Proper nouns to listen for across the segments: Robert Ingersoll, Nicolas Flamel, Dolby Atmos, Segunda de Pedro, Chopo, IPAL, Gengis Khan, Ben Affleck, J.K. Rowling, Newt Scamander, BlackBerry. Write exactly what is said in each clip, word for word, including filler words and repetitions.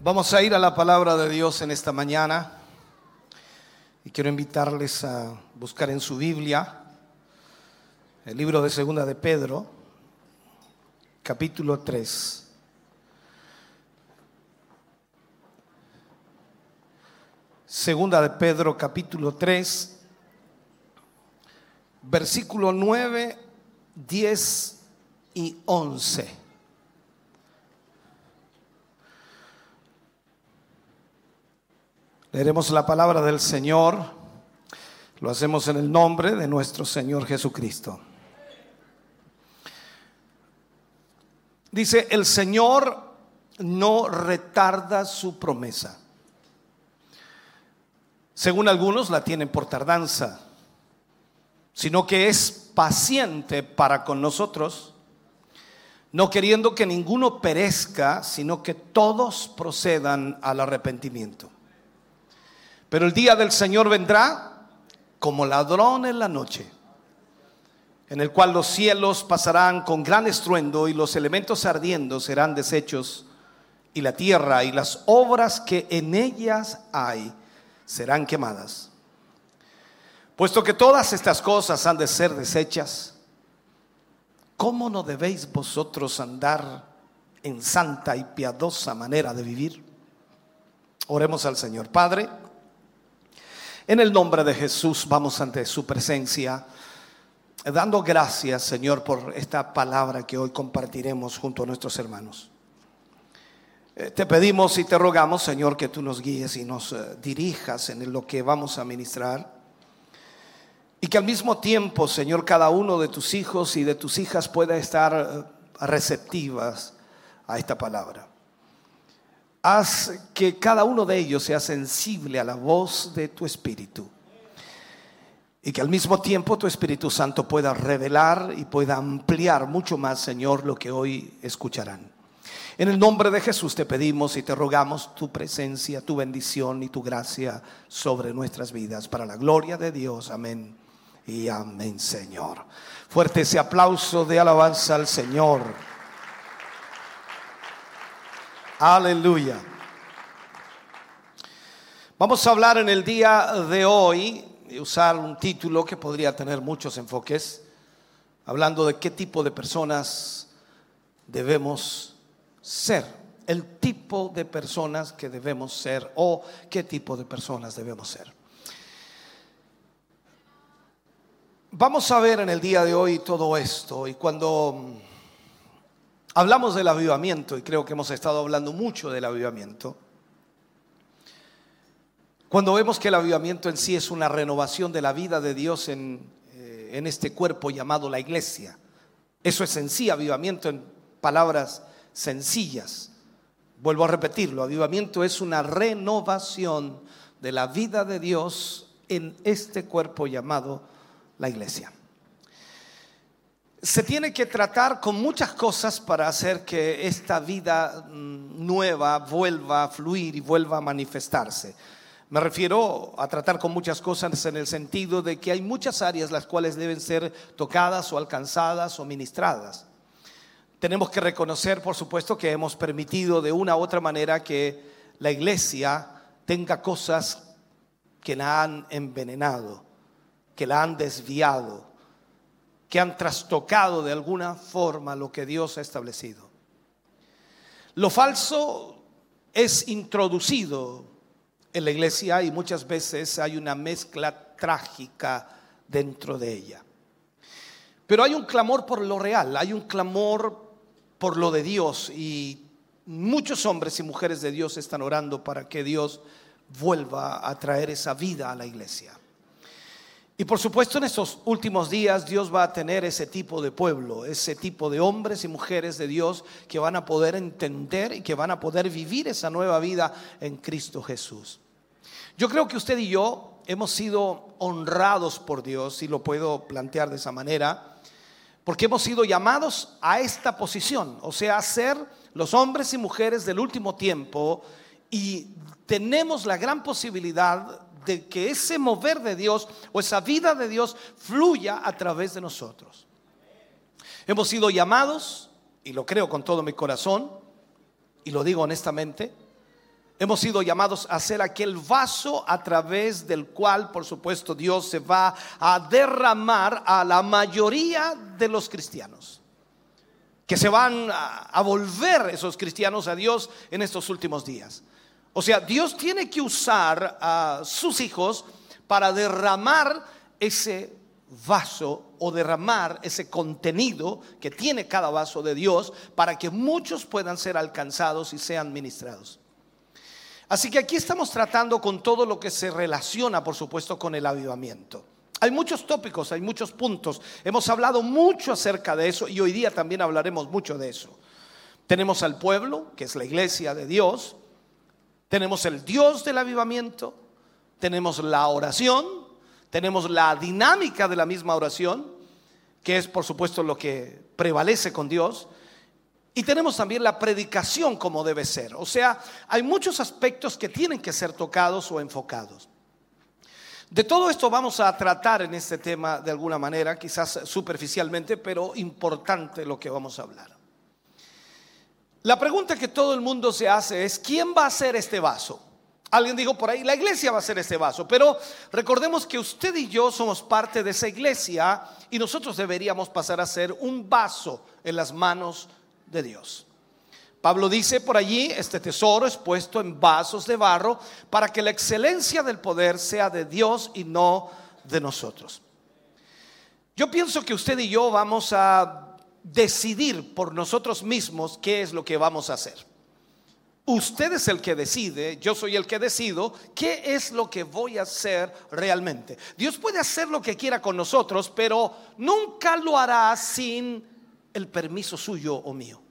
Vamos a ir a la palabra de Dios en esta mañana y quiero invitarles a buscar en su Biblia el libro de Segunda de Pedro, capítulo tres. Segunda de Pedro, capítulo tres, versículo nueve, diez y once. Leeremos la palabra del Señor, lo hacemos en el nombre de nuestro Señor Jesucristo. Dice: el Señor no retarda su promesa, según algunos la tienen por tardanza, sino que es paciente para con nosotros, no queriendo que ninguno perezca, sino que todos procedan al arrepentimiento. Pero el día del Señor vendrá como ladrón en la noche, en el cual los cielos pasarán con gran estruendo y los elementos ardiendo serán deshechos, y la tierra y las obras que en ellas hay serán quemadas. Puesto que todas estas cosas han de ser deshechas, ¿cómo no debéis vosotros andar en santa y piadosa manera de vivir? Oremos al Señor. Padre, en el nombre de Jesús vamos ante su presencia, dando gracias, Señor, por esta palabra que hoy compartiremos junto a nuestros hermanos. Te pedimos y te rogamos, Señor, que tú nos guíes y nos dirijas en lo que vamos a ministrar. Y que al mismo tiempo, Señor, cada uno de tus hijos y de tus hijas pueda estar receptivas a esta palabra. Haz que cada uno de ellos sea sensible a la voz de tu Espíritu y que al mismo tiempo tu Espíritu Santo pueda revelar y pueda ampliar mucho más, Señor, lo que hoy escucharán. En el nombre de Jesús te pedimos y te rogamos tu presencia, tu bendición y tu gracia sobre nuestras vidas, para la gloria de Dios. Amén y amén, Señor. Fuerte ese aplauso de alabanza al Señor. Aleluya. Vamos a hablar en el día de hoy y usar un título que podría tener muchos enfoques, hablando de qué tipo de personas debemos ser, el tipo de personas que debemos ser o qué tipo de personas debemos ser. Vamos a ver en el día de hoy todo esto, y cuando hablamos del avivamiento, y creo que hemos estado hablando mucho del avivamiento, cuando vemos que el avivamiento en sí es una renovación de la vida de Dios en, eh, en este cuerpo llamado la iglesia. Eso es en sí avivamiento, en palabras sencillas. Vuelvo a repetirlo: avivamiento es una renovación de la vida de Dios en este cuerpo llamado la iglesia. Se tiene que tratar con muchas cosas para hacer que esta vida nueva vuelva a fluir y vuelva a manifestarse. Me refiero a tratar con muchas cosas en el sentido de que hay muchas áreas las cuales deben ser tocadas o alcanzadas o ministradas. Tenemos que reconocer, por supuesto, que hemos permitido de una u otra manera que la iglesia tenga cosas que la han envenenado, que la han desviado, que han trastocado de alguna forma lo que Dios ha establecido. Lo falso es introducido en la iglesia y muchas veces hay una mezcla trágica dentro de ella. Pero hay un clamor por lo real, hay un clamor por lo de Dios, y muchos hombres y mujeres de Dios están orando para que Dios vuelva a traer esa vida a la iglesia. Y por supuesto, en estos últimos días Dios va a tener ese tipo de pueblo, ese tipo de hombres y mujeres de Dios que van a poder entender y que van a poder vivir esa nueva vida en Cristo Jesús. Yo creo que usted y yo hemos sido honrados por Dios, si lo puedo plantear de esa manera, porque hemos sido llamados a esta posición, o sea, a ser los hombres y mujeres del último tiempo, y tenemos la gran posibilidad de que ese mover de Dios o esa vida de Dios fluya a través de nosotros. Hemos sido llamados, y lo creo con todo mi corazón y lo digo honestamente, hemos sido llamados a ser aquel vaso a través del cual, por supuesto, Dios se va a derramar a la mayoría de los cristianos, que se van a, a volver esos cristianos a Dios en estos últimos días. O sea, Dios tiene que usar a sus hijos para derramar ese vaso o derramar ese contenido que tiene cada vaso de Dios para que muchos puedan ser alcanzados y sean ministrados. Así que aquí estamos tratando con todo lo que se relaciona, por supuesto, con el avivamiento. Hay muchos tópicos, hay muchos puntos. Hemos hablado mucho acerca de eso y hoy día también hablaremos mucho de eso. Tenemos al pueblo, que es la iglesia de Dios. Tenemos el Dios del avivamiento, tenemos la oración, tenemos la dinámica de la misma oración, que es por supuesto lo que prevalece con Dios, y tenemos también la predicación como debe ser. O sea, hay muchos aspectos que tienen que ser tocados o enfocados. De todo esto vamos a tratar en este tema de alguna manera, quizás superficialmente, pero importante lo que vamos a hablar. La pregunta que todo el mundo se hace es: ¿quién va a hacer este vaso? Alguien dijo por ahí: la iglesia va a hacer este vaso. Pero recordemos que usted y yo somos parte de esa iglesia y nosotros deberíamos pasar a ser un vaso en las manos de Dios. Pablo dice por allí: este tesoro es puesto en vasos de barro para que la excelencia del poder sea de Dios y no de nosotros. Yo pienso que usted y yo vamos a decidir por nosotros mismos qué es lo que vamos a hacer. Usted es el que decide, yo soy el que decido qué es lo que voy a hacer realmente. Dios puede hacer lo que quiera con nosotros, pero nunca lo hará sin el permiso suyo o mío.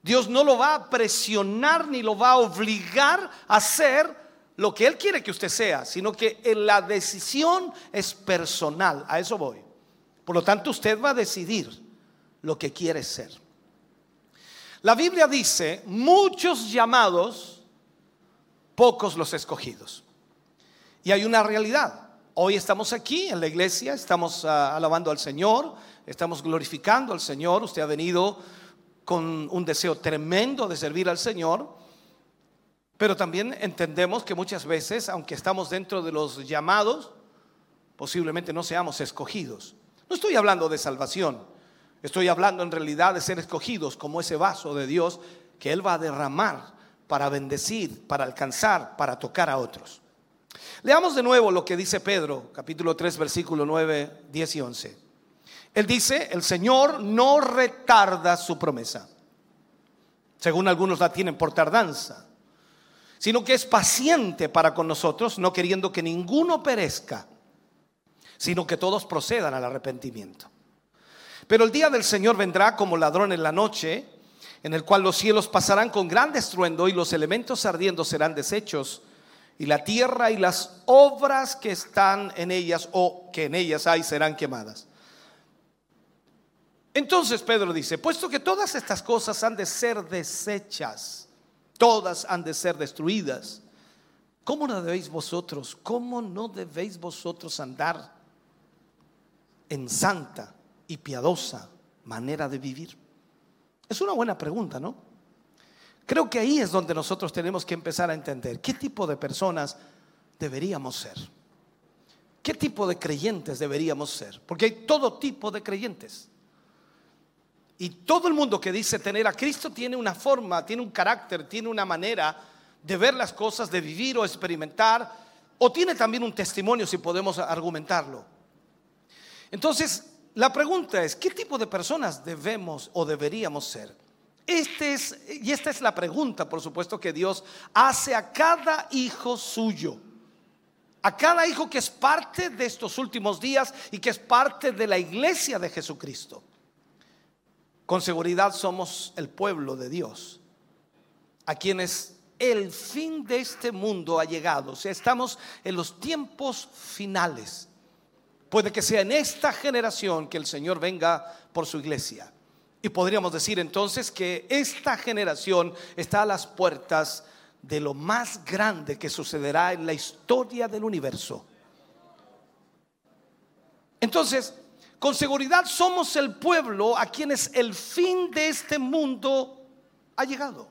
Dios no lo va a presionar ni lo va a obligar a hacer lo que Él quiere que usted sea, sino que la decisión es personal. A eso voy. Por lo tanto, usted va a decidir lo que quiere ser. La Biblia dice: muchos llamados, pocos los escogidos. Y hay una realidad. Hoy estamos aquí en la iglesia, estamos uh, alabando al Señor, estamos glorificando al Señor. Usted ha venido con un deseo tremendo de servir al Señor, pero también entendemos que muchas veces, aunque estamos dentro de los llamados, posiblemente no seamos escogidos. No estoy hablando de salvación. Estoy hablando en realidad de ser escogidos como ese vaso de Dios que Él va a derramar para bendecir, para alcanzar, para tocar a otros. Leamos de nuevo lo que dice Pedro, capítulo tres, versículo nueve, diez y once. Él dice: el Señor no retarda su promesa, según algunos la tienen por tardanza, sino que es paciente para con nosotros, no queriendo que ninguno perezca, sino que todos procedan al arrepentimiento. Pero el día del Señor vendrá como ladrón en la noche, en el cual los cielos pasarán con gran estruendo y los elementos ardiendo serán deshechos, y la tierra y las obras que están en ellas o que en ellas hay serán quemadas. Entonces Pedro dice: puesto que todas estas cosas han de ser deshechas, todas han de ser destruidas, ¿cómo no debéis vosotros, cómo no debéis vosotros andar en santa y piadosa manera de vivir? Es una buena pregunta, ¿no? Creo que ahí es donde nosotros tenemos que empezar a entender qué tipo de personas deberíamos ser, qué tipo de creyentes deberíamos ser, porque hay todo tipo de creyentes. Y todo el mundo que dice tener a Cristo tiene una forma, tiene un carácter, tiene una manera de ver las cosas, de vivir o experimentar, o tiene también un testimonio, si podemos argumentarlo. Entonces, la pregunta es: ¿qué tipo de personas debemos o deberíamos ser? Este es, y esta es la pregunta, por supuesto, que Dios hace a cada hijo suyo, a cada hijo que es parte de estos últimos días y que es parte de la iglesia de Jesucristo. Con seguridad somos el pueblo de Dios, a quienes el fin de este mundo ha llegado. O sea, estamos en los tiempos finales. Puede que sea en esta generación que el Señor venga por su iglesia. Y podríamos decir entonces que esta generación está a las puertas de lo más grande que sucederá en la historia del universo. Entonces, con seguridad somos el pueblo a quienes el fin de este mundo ha llegado.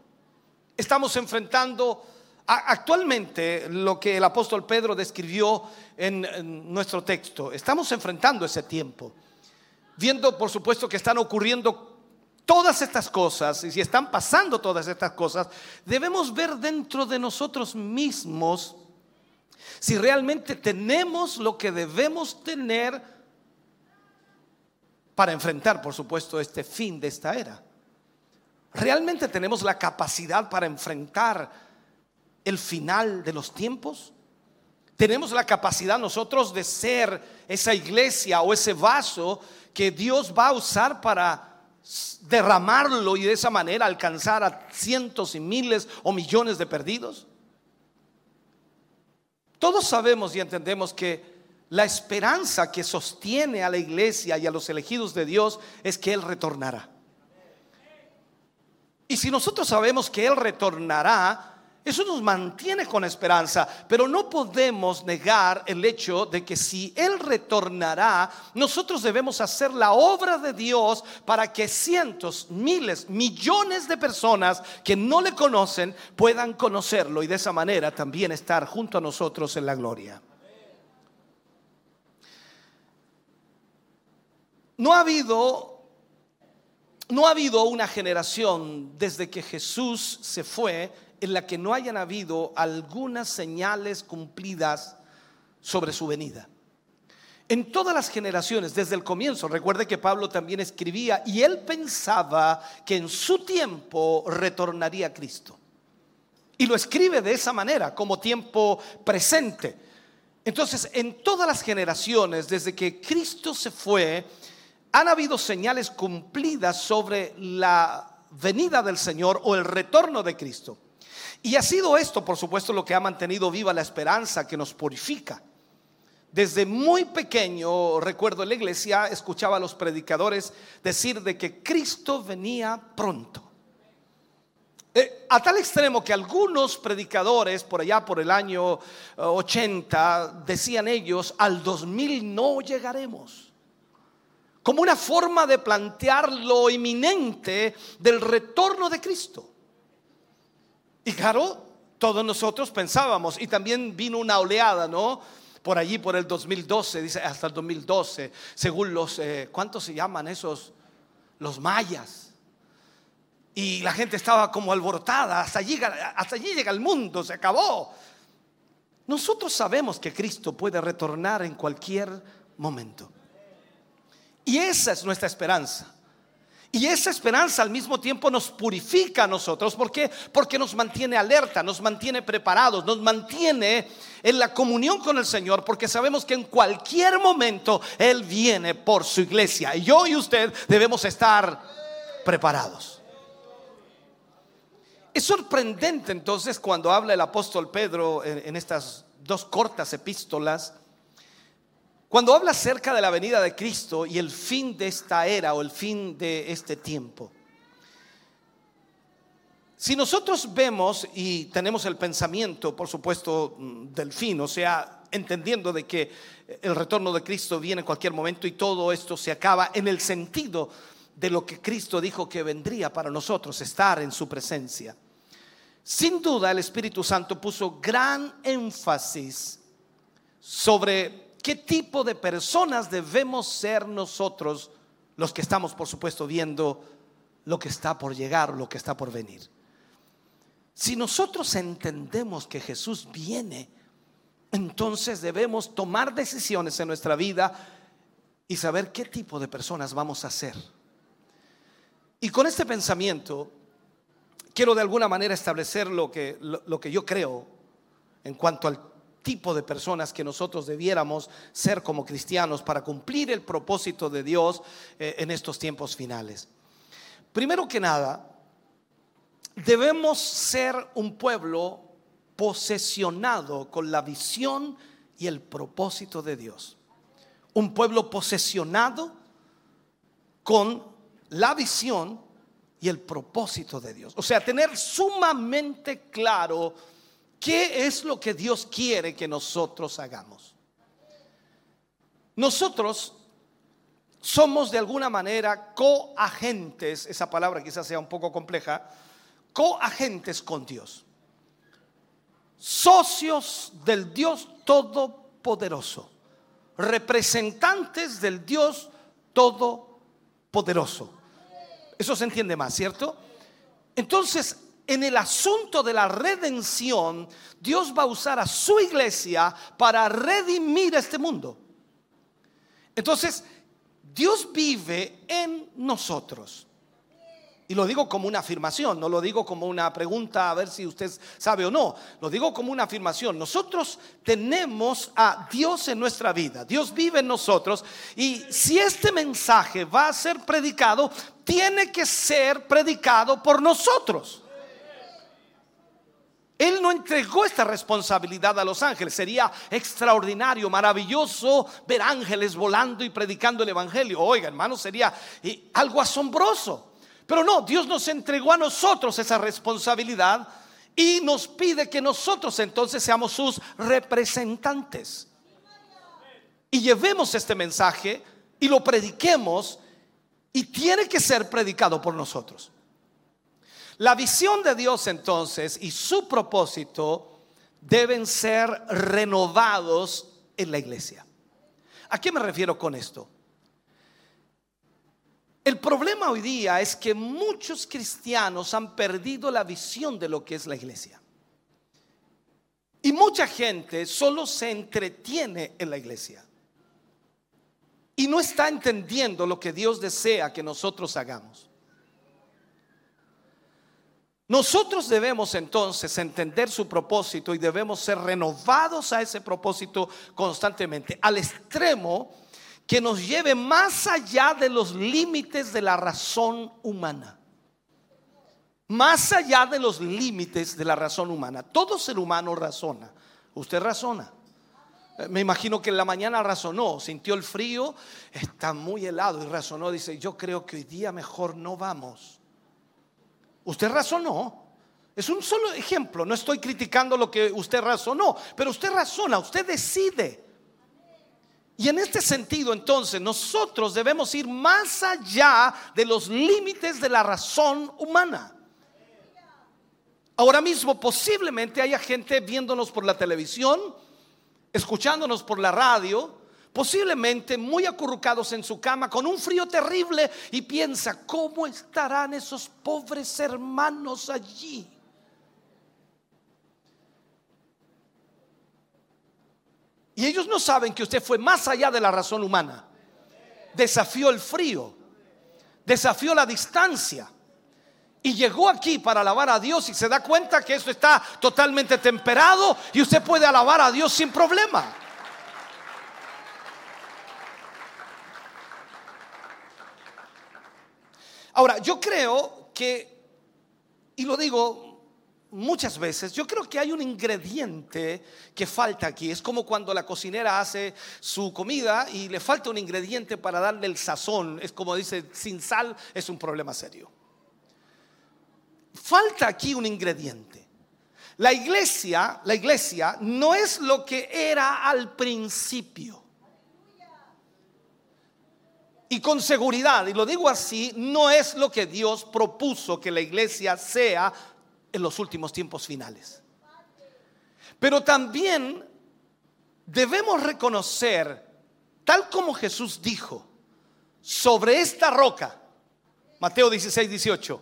Estamos enfrentando actualmente lo que el apóstol Pedro describió en, en nuestro texto. Estamos enfrentando ese tiempo, viendo por supuesto que están ocurriendo todas estas cosas, y si están pasando todas estas cosas, debemos ver dentro de nosotros mismos si realmente tenemos lo que debemos tener para enfrentar, por supuesto, este fin de esta era. ¿Realmente tenemos la capacidad para enfrentar el final de los tiempos? ¿Tenemos la capacidad nosotros de ser esa iglesia o ese vaso que Dios va a usar para derramarlo y de esa manera alcanzar a cientos y miles o millones de perdidos? Todos sabemos y entendemos que la esperanza que sostiene a la iglesia y a los elegidos de Dios es que Él retornará. Y si nosotros sabemos que Él retornará, eso nos mantiene con esperanza, pero no podemos negar el hecho de que si Él retornará, nosotros debemos hacer la obra de Dios para que cientos, miles, millones de personas que no le conocen puedan conocerlo y de esa manera también estar junto a nosotros en la gloria. No ha habido no ha habido una generación desde que Jesús se fue en la que no hayan habido algunas señales cumplidas sobre su venida. En todas las generaciones, desde el comienzo, recuerde que Pablo también escribía y él pensaba que en su tiempo retornaría Cristo. Y lo escribe de esa manera, como tiempo presente. Entonces, en todas las generaciones, desde que Cristo se fue, han habido señales cumplidas sobre la venida del Señor o el retorno de Cristo. Y ha sido esto, por supuesto, lo que ha mantenido viva la esperanza que nos purifica. Desde muy pequeño, recuerdo en la iglesia, escuchaba a los predicadores decir de que Cristo venía pronto. Eh, a tal extremo que algunos predicadores, por allá por el año ochenta, decían ellos, al dos mil no llegaremos. Como una forma de plantear lo inminente del retorno de Cristo. Y claro, todos nosotros pensábamos, y también vino una oleada, ¿no? Por allí, por el dos mil doce, dice hasta el dos mil doce, según los, eh, ¿cuántos se llaman esos? Los mayas. Y la gente estaba como alborotada, hasta allí, hasta allí llega el mundo, se acabó. Nosotros sabemos que Cristo puede retornar en cualquier momento. Y esa es nuestra esperanza. Y esa esperanza al mismo tiempo nos purifica a nosotros. ¿Por qué? Porque nos mantiene alerta, nos mantiene preparados, nos mantiene en la comunión con el Señor, porque sabemos que en cualquier momento Él viene por su iglesia. Y yo y usted debemos estar preparados. Es sorprendente entonces cuando habla el apóstol Pedro en, en estas dos cortas epístolas. Cuando habla acerca de la venida de Cristo y el fin de esta era o el fin de este tiempo. Si nosotros vemos y tenemos el pensamiento, por supuesto, del fin, o sea, entendiendo de que el retorno de Cristo viene en cualquier momento y todo esto se acaba en el sentido de lo que Cristo dijo que vendría para nosotros, estar en su presencia. Sin duda el Espíritu Santo puso gran énfasis sobre ¿qué tipo de personas debemos ser nosotros los que estamos, por supuesto, viendo lo que está por llegar, lo que está por venir? Si nosotros entendemos que Jesús viene, entonces debemos tomar decisiones en nuestra vida y saber qué tipo de personas vamos a ser. Y con este pensamiento, quiero de alguna manera establecer lo que, lo, lo que yo creo en cuanto al tipo de personas que nosotros debiéramos ser como cristianos para cumplir el propósito de Dios en estos tiempos finales. Primero que nada, debemos ser un pueblo posesionado con la visión y el propósito de Dios. Un pueblo posesionado con la visión y el propósito de Dios. O sea, tener sumamente claro qué es lo que Dios quiere que nosotros hagamos. Nosotros somos de alguna manera coagentes, esa palabra quizás sea un poco compleja, coagentes con Dios. Socios del Dios Todopoderoso, representantes del Dios Todopoderoso. Eso se entiende más, ¿cierto? Entonces, en el asunto de la redención, Dios va a usar a su iglesia para redimir este mundo. Entonces, Dios vive en nosotros. Y lo digo como una afirmación, no lo digo como una pregunta a ver si usted sabe o no. Lo digo como una afirmación. Nosotros tenemos a Dios en nuestra vida. Dios vive en nosotros. Y si este mensaje va a ser predicado, tiene que ser predicado por nosotros. Él no entregó esta responsabilidad a los ángeles. Sería extraordinario, maravilloso ver ángeles volando y predicando el evangelio. Oiga, hermano, sería algo asombroso. Pero no, Dios nos entregó a nosotros esa responsabilidad y nos pide que nosotros entonces seamos sus representantes y llevemos este mensaje y lo prediquemos, y tiene que ser predicado por nosotros. La visión de Dios entonces y su propósito deben ser renovados en la iglesia. ¿A qué me refiero con esto? El problema hoy día es que muchos cristianos han perdido la visión de lo que es la iglesia. Y mucha gente solo se entretiene en la iglesia. Y no está entendiendo lo que Dios desea que nosotros hagamos. Nosotros debemos entonces entender su propósito y debemos ser renovados a ese propósito constantemente, al extremo que nos lleve más allá de los límites de la razón humana. Más allá de los límites de la razón humana. Todo ser humano razona. Usted razona. Me imagino que en la mañana razonó, sintió el frío, está muy helado y razonó, dice, yo creo que hoy día mejor no vamos. Usted razonó. Es un solo ejemplo, no estoy criticando lo que usted razonó, pero usted razona, usted decide. Y en este sentido, entonces, nosotros debemos ir más allá de los límites de la razón humana. Ahora mismo posiblemente haya gente viéndonos por la televisión, escuchándonos por la radio, posiblemente muy acurrucados en su cama con un frío terrible, y piensa, ¿cómo estarán esos pobres hermanos allí? Y ellos no saben que usted fue más allá de la razón humana. Desafió el frío, desafió la distancia y llegó aquí para alabar a Dios, y se da cuenta que esto está totalmente temperado y usted puede alabar a Dios sin problema. Ahora, yo creo que, y lo digo muchas veces, yo creo que hay un ingrediente que falta aquí. Es como cuando la cocinera hace su comida y le falta un ingrediente para darle el sazón. Es como dice, sin sal es un problema serio. Falta aquí un ingrediente. La iglesia, la iglesia no es lo que era al principio. Y con seguridad, y lo digo así, no es lo que Dios propuso que la iglesia sea en los últimos tiempos finales. Pero también debemos reconocer, tal como Jesús dijo, sobre esta roca, Mateo dieciséis, dieciocho,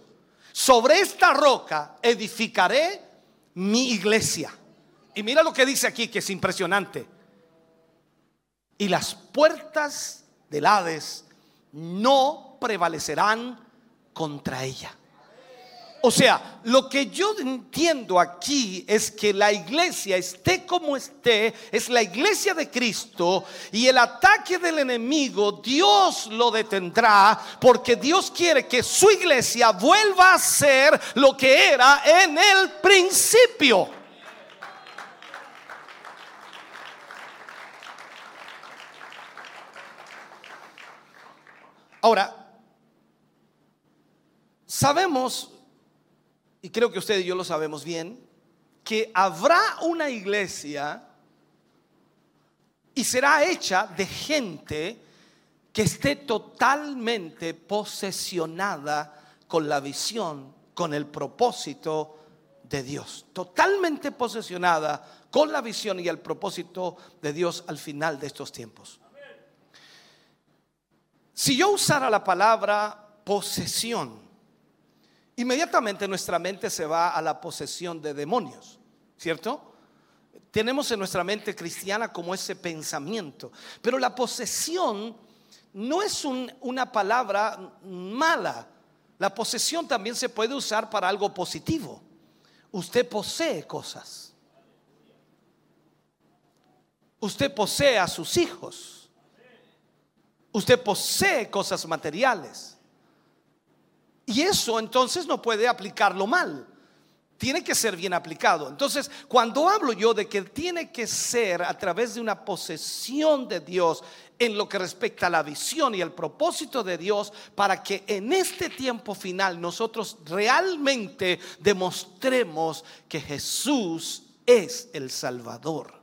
sobre esta roca edificaré mi iglesia. Y mira lo que dice aquí, que es impresionante. Y las puertas del Hades no prevalecerán contra ella. O sea, lo que yo entiendo aquí es que la iglesia, esté como esté, es la iglesia de Cristo, y el ataque del enemigo Dios lo detendrá, porque Dios quiere que su iglesia vuelva a ser lo que era en el principio. Ahora, sabemos, y creo que usted y yo lo sabemos bien, que habrá una iglesia y será hecha de gente que esté totalmente posesionada con la visión, con el propósito de Dios. Totalmente posesionada con la visión y el propósito de Dios al final de estos tiempos. Si yo usara la palabra posesión, inmediatamente nuestra mente se va a la posesión de demonios, ¿cierto? Tenemos en nuestra mente cristiana como ese pensamiento. Pero la posesión no es un, una palabra mala. La posesión también se puede usar para algo positivo. Usted posee cosas. Usted posee a sus hijos. Usted posee cosas materiales. Y eso entonces no puede aplicarlo mal, tiene que ser bien aplicado. Entonces, cuando hablo yo de que tiene que ser a través de una posesión de Dios en lo que respecta a la visión y el propósito de Dios, para que en este tiempo final nosotros realmente demostremos que Jesús es el Salvador.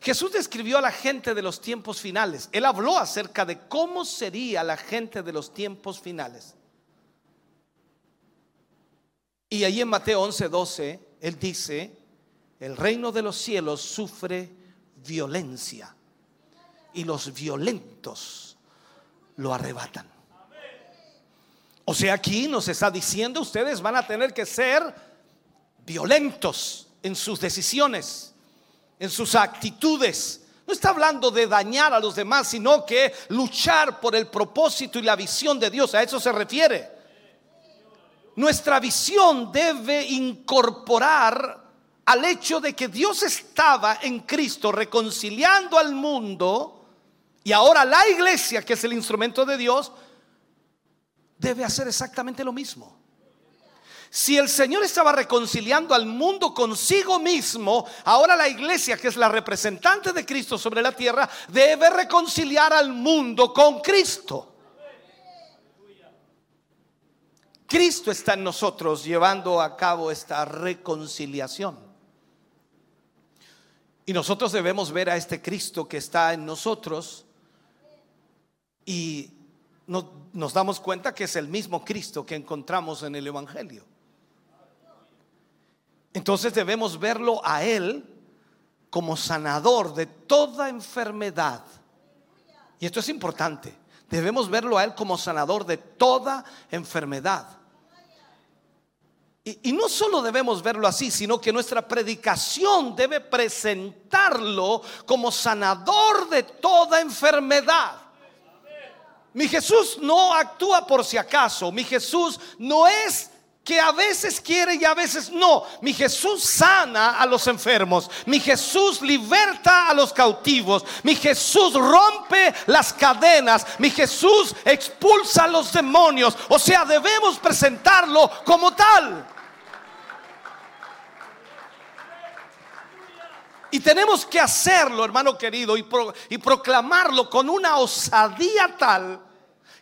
Jesús describió a la gente de los tiempos finales. Él habló acerca de cómo sería la gente de los tiempos finales. Y ahí en Mateo once doce, él dice: el reino de los cielos sufre violencia, y los violentos lo arrebatan. O sea, aquí nos está diciendo: ustedes van a tener que ser violentos en sus decisiones, en sus actitudes. No está hablando de dañar a los demás, sino que luchar por el propósito y la visión de Dios. A eso se refiere. Nuestra visión debe incorporar al hecho de que Dios estaba en Cristo reconciliando al mundo, y ahora la iglesia, que es el instrumento de Dios, debe hacer exactamente lo mismo. Si el Señor estaba reconciliando al mundo consigo mismo, ahora la iglesia, que es la representante de Cristo sobre la tierra, debe reconciliar al mundo con Cristo. Cristo está en nosotros llevando a cabo esta reconciliación. Y nosotros debemos ver a este Cristo que está en nosotros, y nos, nos damos cuenta que es el mismo Cristo que encontramos en el Evangelio. Entonces debemos verlo a Él como sanador de toda enfermedad. Y esto es importante. Debemos verlo a Él como sanador de toda enfermedad. Y, y no solo debemos verlo así, sino que nuestra predicación debe presentarlo como sanador de toda enfermedad. Mi Jesús no actúa por si acaso. Mi Jesús no es que a veces quiere y a veces no. Mi Jesús sana a los enfermos. Mi Jesús liberta a los cautivos. Mi Jesús rompe las cadenas. Mi Jesús expulsa a los demonios. O sea, debemos presentarlo como tal. Y tenemos que hacerlo, hermano querido, y, pro, y proclamarlo con una osadía tal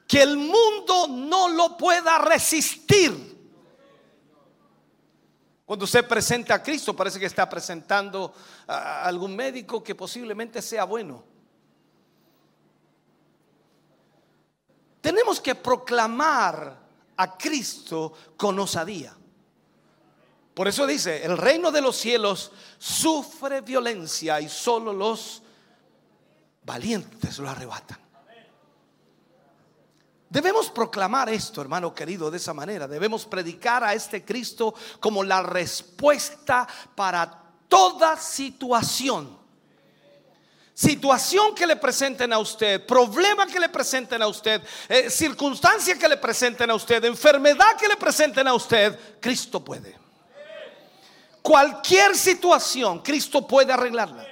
que el mundo no lo pueda resistir. Cuando usted presenta a Cristo, parece que está presentando a algún médico que posiblemente sea bueno. Tenemos que proclamar a Cristo con osadía. Por eso dice: el reino de los cielos sufre violencia, y solo los valientes lo arrebatan. Debemos proclamar esto, hermano querido, de esa manera. Debemos predicar a este Cristo como la respuesta para toda situación. situación que le presenten a usted, problema que le presenten a usted, eh, circunstancia que le presenten a usted, enfermedad que le presenten a usted, Cristo puede. Cualquier situación, Cristo puede arreglarla.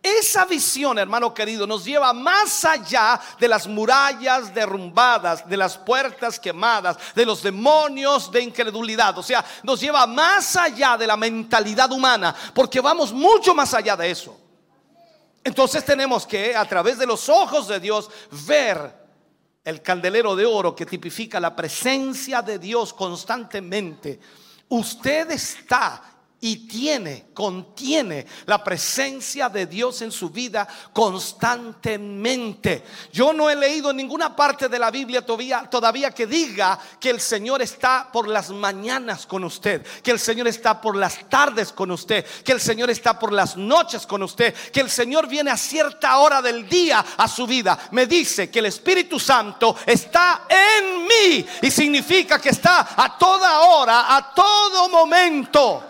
Esa visión, hermano querido, nos lleva más allá de las murallas derrumbadas, de las puertas quemadas, de los demonios de incredulidad. O sea, nos lleva más allá de la mentalidad humana, porque vamos mucho más allá de eso. Entonces tenemos que, a través de los ojos de Dios, ver el candelero de oro que tipifica la presencia de Dios constantemente. Usted está y tiene, contiene la presencia de Dios en su vida constantemente. Yo no he leído en ninguna parte de la Biblia todavía, todavía que diga que el Señor está por las mañanas con usted, que el Señor está por las tardes con usted, que el Señor está por las noches con usted, que el Señor viene a cierta hora del día a su vida. Me dice que el Espíritu Santo está en mí, y significa que está a toda hora, a todo momento.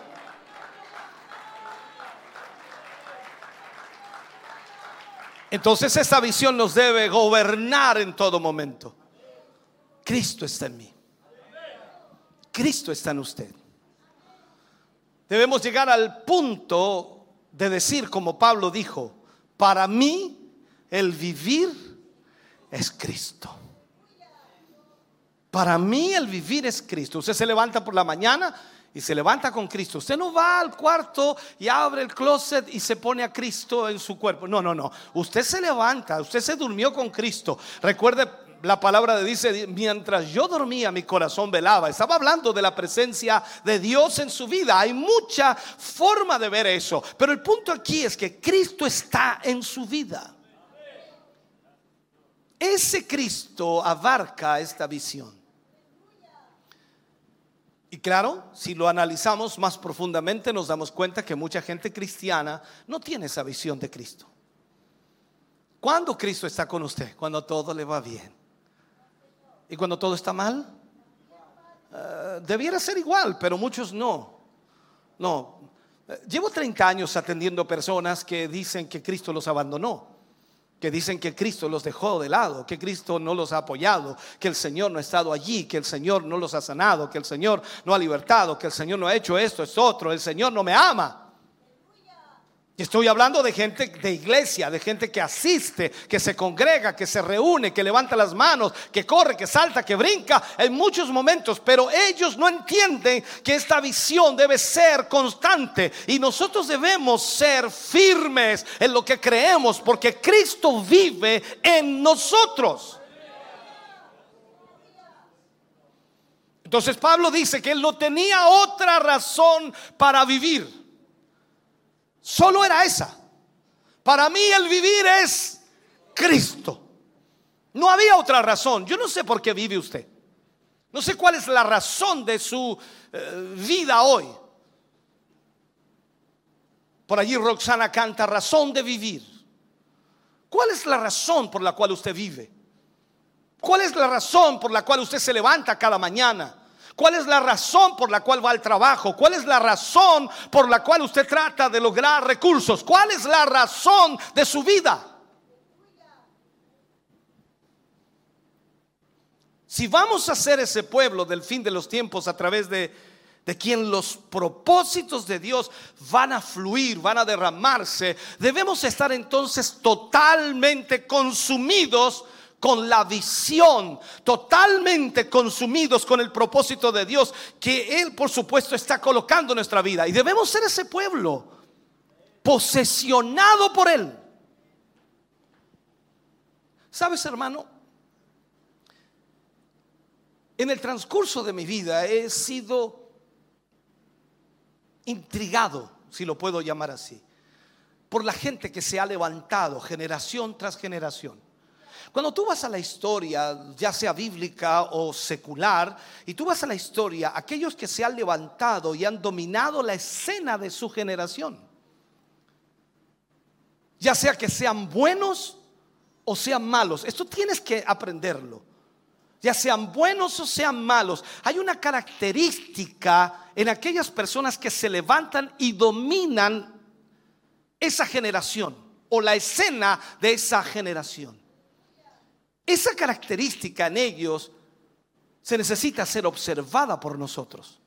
Entonces esta visión nos debe gobernar en todo momento. Cristo está en mí, Cristo está en usted. Debemos llegar al punto de decir, como Pablo dijo: para mí el vivir es Cristo. Para mí el vivir es Cristo. Usted se levanta por la mañana y se levanta con Cristo. Usted no va al cuarto y abre el closet y se pone a Cristo en su cuerpo. No, no, no. Usted se levanta, usted se durmió con Cristo. Recuerde, la palabra de dice: mientras yo dormía, mi corazón velaba. Estaba hablando de la presencia de Dios en su vida. Hay mucha forma de ver eso, pero el punto aquí es que Cristo está en su vida. Ese Cristo abarca esta visión. Y claro, si lo analizamos más profundamente, nos damos cuenta que mucha gente cristiana no tiene esa visión de Cristo. ¿Cuándo Cristo está con usted? Cuando todo le va bien. ¿Y cuando todo está mal? Uh, debiera ser igual, pero muchos no. No. Llevo treinta años atendiendo personas que dicen que Cristo los abandonó, que dicen que Cristo los dejó de lado, que Cristo no los ha apoyado, que el Señor no ha estado allí, que el Señor no los ha sanado, que el Señor no ha libertado, que el Señor no ha hecho esto, es otro, el Señor no me ama. Estoy hablando de gente de iglesia, de gente que asiste, que se congrega, que se reúne, que levanta las manos, que corre, que salta, que brinca en muchos momentos, pero ellos no entienden que esta visión debe ser constante, y nosotros debemos ser firmes en lo que creemos, porque Cristo vive en nosotros. Entonces Pablo dice que él no tenía otra razón para vivir. Solo era esa. Para mí el vivir es Cristo. No había otra razón. Yo no sé por qué vive usted. No sé cuál es la razón de su eh, vida hoy. Por allí Roxana canta razón de vivir. ¿Cuál es la razón por la cual usted vive? ¿Cuál es la razón por la cual usted se levanta cada mañana? ¿Cuál es la razón por la cual va al trabajo? ¿Cuál es la razón por la cual usted trata de lograr recursos? ¿Cuál es la razón de su vida? Si vamos a ser ese pueblo del fin de los tiempos a través de, de quien los propósitos de Dios van a fluir, van a derramarse, debemos estar entonces totalmente consumidos con la visión, totalmente consumidos con el propósito de Dios que Él por supuesto está colocando en nuestra vida. Y debemos ser ese pueblo posesionado por Él. ¿Sabes, hermano? En el transcurso de mi vida he sido intrigado, si lo puedo llamar así, por la gente que se ha levantado generación tras generación. Cuando tú vas a la historia, ya sea bíblica o secular, y tú vas a la historia, aquellos que se han levantado y han dominado la escena de su generación, ya sea que sean buenos o sean malos, esto tienes que aprenderlo, ya sean buenos o sean malos, hay una característica en aquellas personas que se levantan y dominan esa generación o la escena de esa generación. Esa característica en ellos se necesita ser observada por nosotros,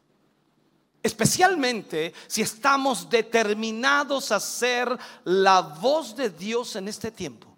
especialmente si estamos determinados a ser la voz de Dios en este tiempo.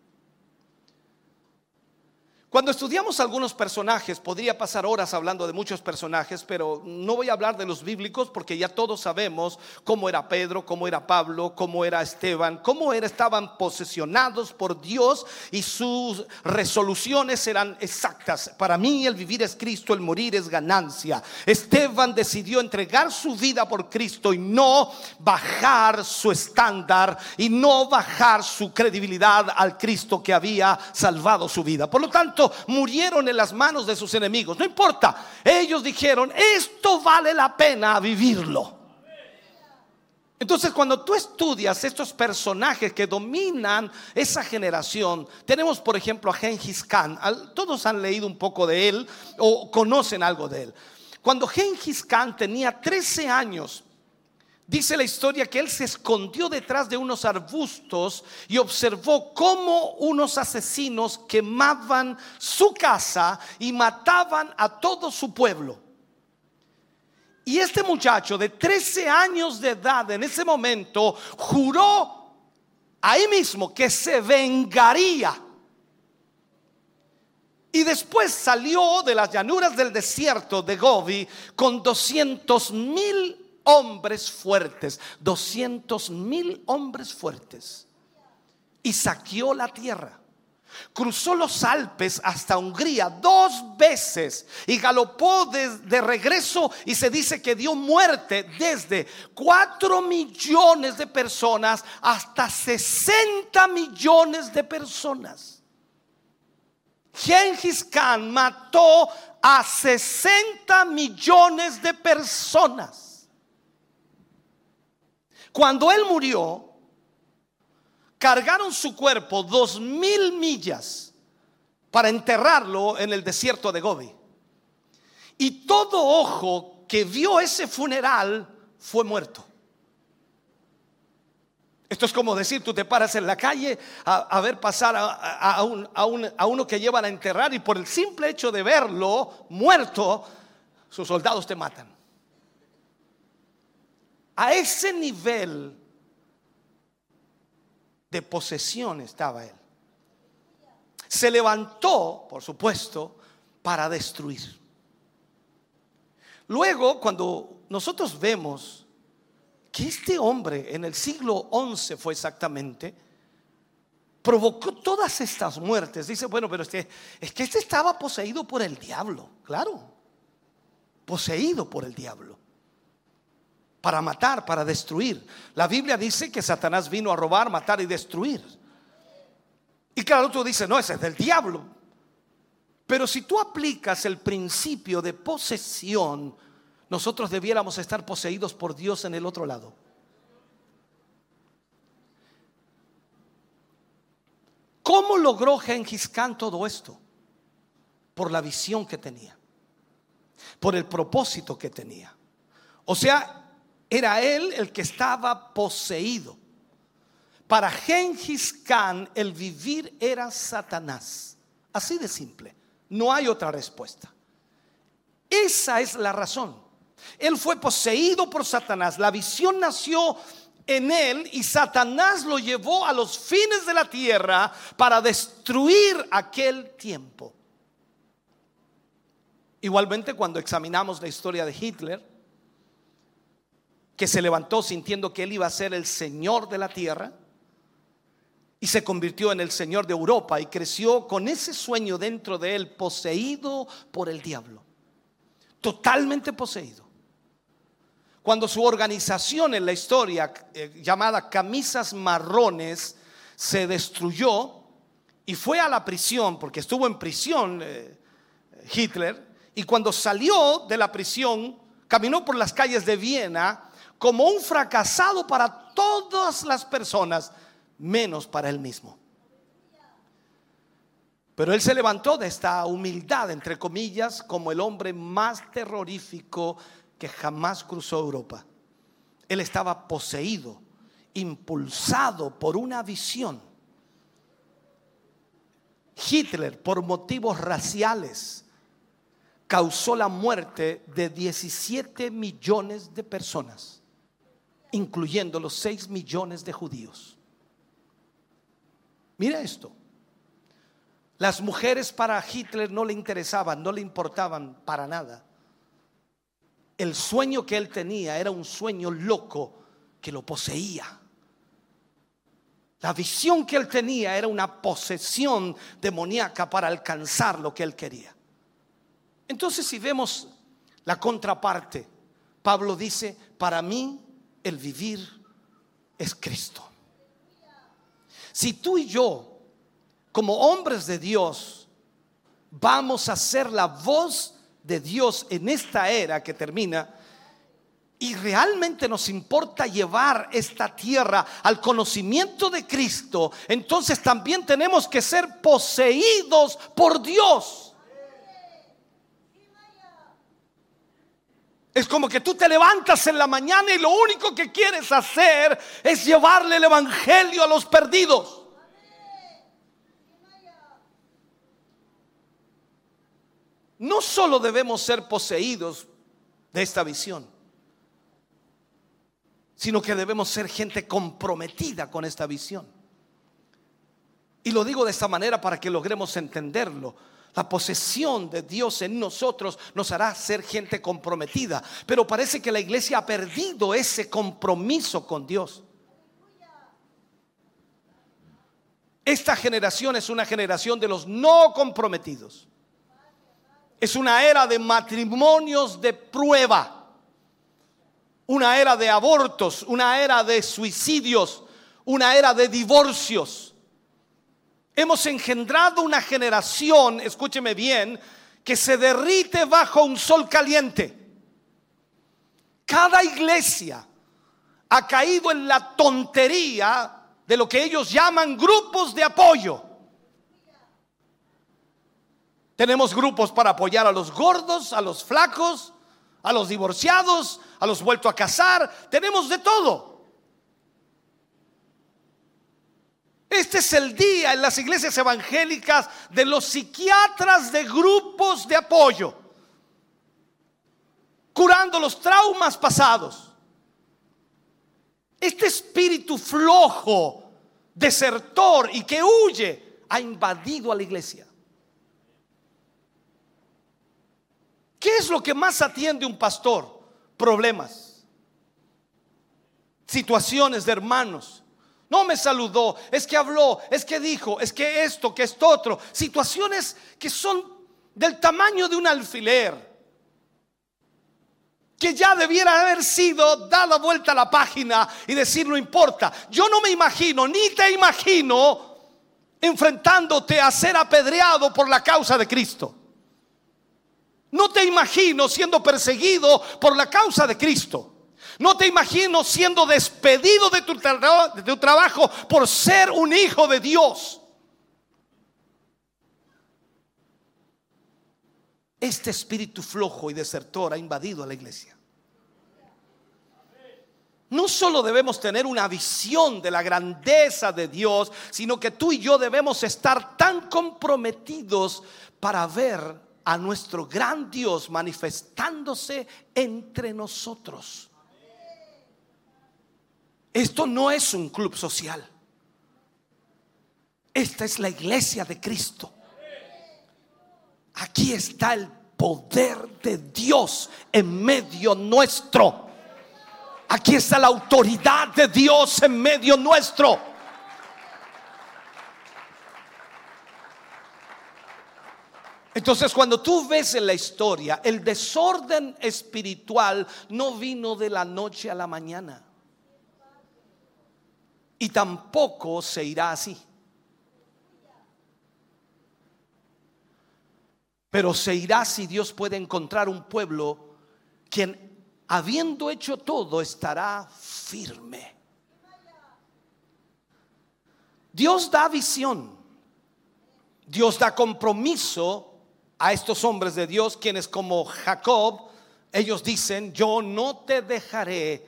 Cuando estudiamos algunos personajes, podría pasar horas hablando de muchos personajes, pero no voy a hablar de los bíblicos porque ya todos sabemos cómo era Pedro, cómo era Pablo, cómo era Esteban, cómo era, estaban posesionados por Dios y sus resoluciones eran exactas. Para mí el vivir es Cristo, el morir es ganancia. Esteban decidió entregar su vida por Cristo y no bajar su estándar y no bajar su credibilidad al Cristo que había salvado su vida. Por lo tanto, murieron en las manos de sus enemigos. No importa, ellos dijeron: esto vale la pena vivirlo. Entonces, cuando tú estudias estos personajes que dominan esa generación, tenemos por ejemplo a Gengis Khan. Todos han leído un poco de él o conocen algo de él. Cuando Gengis Khan tenía trece años, dice la historia que él se escondió detrás de unos arbustos y observó cómo unos asesinos quemaban su casa y mataban a todo su pueblo. Y este muchacho de trece años de edad en ese momento juró ahí mismo que se vengaría. Y después salió de las llanuras del desierto de Gobi con doscientos mil hombres fuertes, doscientos mil hombres fuertes, y saqueó la tierra. Cruzó los Alpes hasta Hungría dos veces y galopó de, de regreso, y se dice que dio muerte desde cuatro millones de personas hasta sesenta millones de personas. Gengis Khan mató a sesenta millones de personas. Cuando él murió, cargaron su cuerpo dos mil millas para enterrarlo en el desierto de Gobi. Y todo ojo que vio ese funeral fue muerto. Esto es como decir: tú te paras en la calle a, a ver pasar a, a, a, un, a, un, a uno que llevan a enterrar, y por el simple hecho de verlo muerto, sus soldados te matan. A ese nivel de posesión estaba él. Se levantó, por supuesto, para destruir. Luego, cuando nosotros vemos que este hombre en el siglo once fue exactamente, provocó todas estas muertes. Dice: bueno, pero este, es que este estaba poseído por el diablo. Claro, poseído por el diablo, para matar, para destruir. La Biblia dice que Satanás vino a robar, matar y destruir. Y claro, tú dices: no, ese es del diablo. Pero si tú aplicas el principio de posesión, nosotros debiéramos estar poseídos por Dios en el otro lado. ¿Cómo logró Gengis Khan todo esto? Por la visión que tenía, por el propósito que tenía. O sea, era él el que estaba poseído. Para Gengis Khan el vivir era Satanás. Así de simple. No hay otra respuesta. Esa es la razón. Él fue poseído por Satanás. La visión nació en él y Satanás lo llevó a los fines de la tierra para destruir aquel tiempo. Igualmente, cuando examinamos la historia de Hitler, que se levantó sintiendo que él iba a ser el señor de la tierra y se convirtió en el señor de Europa, y creció con ese sueño dentro de él, poseído por el diablo, totalmente poseído. Cuando su organización en la historia eh, llamada Camisas Marrones se destruyó y fue a la prisión, porque estuvo en prisión eh, Hitler, y cuando salió de la prisión caminó por las calles de Viena como un fracasado para todas las personas, menos para él mismo. Pero él se levantó de esta humildad, entre comillas, como el hombre más terrorífico que jamás cruzó Europa. Él estaba poseído impulsado por una visión. Hitler, por motivos raciales, causó la muerte de diecisiete millones de personas, incluyendo los seis millones de judíos. Mira esto. Las mujeres para Hitler no le interesaban, no le importaban para nada. El sueño que él tenía era un sueño loco que lo poseía. La visión que él tenía era una posesión demoníaca para alcanzar lo que él quería. Entonces, si vemos la contraparte, Pablo dice: para mí el vivir es Cristo. Si tú y yo, como hombres de Dios, vamos a ser la voz de Dios en esta era que termina, y realmente nos importa llevar esta tierra al conocimiento de Cristo, entonces también tenemos que ser poseídos por Dios. Es como que tú te levantas en la mañana y lo único que quieres hacer es llevarle el evangelio a los perdidos. No solo debemos ser poseídos de esta visión, sino que debemos ser gente comprometida con esta visión. Y lo digo de esta manera para que logremos entenderlo. La posesión de Dios en nosotros nos hará ser gente comprometida. Pero parece que la iglesia ha perdido ese compromiso con Dios. Esta generación es una generación de los no comprometidos. Es una era de matrimonios de prueba, una era de abortos, una era de suicidios, una era de divorcios. Hemos engendrado una generación, escúcheme bien, que se derrite bajo un sol caliente. Cada iglesia ha caído en la tontería de lo que ellos llaman grupos de apoyo. Tenemos grupos para apoyar a los gordos, a los flacos, a los divorciados, a los vueltos a casar. Tenemos de todo. Este es el día en las iglesias evangélicas de los psiquiatras de grupos de apoyo, curando los traumas pasados. Este espíritu flojo, desertor y que huye ha invadido a la iglesia. ¿Qué es lo que más atiende un pastor? Problemas, situaciones de hermanos. No me saludó, es que habló, es que dijo, es que esto, que esto otro. Situaciones que son del tamaño de un alfiler, que ya debiera haber sido dar la vuelta a la página y decir no importa. Yo no me imagino, ni te imagino, enfrentándote a ser apedreado por la causa de Cristo. No te imagino siendo perseguido por la causa de Cristo. No te imagino siendo despedido de tu, tra- de tu trabajo por ser un hijo de Dios. Este espíritu flojo y desertor ha invadido a la iglesia. No solo debemos tener una visión de la grandeza de Dios, sino que tú y yo debemos estar tan comprometidos para ver a nuestro gran Dios manifestándose entre nosotros. Esto no es un club social. Esta es la iglesia de Cristo. Aquí está el poder de Dios en medio nuestro. Aquí está la autoridad de Dios en medio nuestro. Entonces, cuando tú ves en la historia, el desorden espiritual no vino de la noche a la mañana. Y tampoco se irá así. Pero se irá si Dios puede encontrar un pueblo quien, habiendo hecho todo, estará firme. Dios da visión. Dios da compromiso a estos hombres de Dios, quienes como Jacob, ellos dicen: yo no te dejaré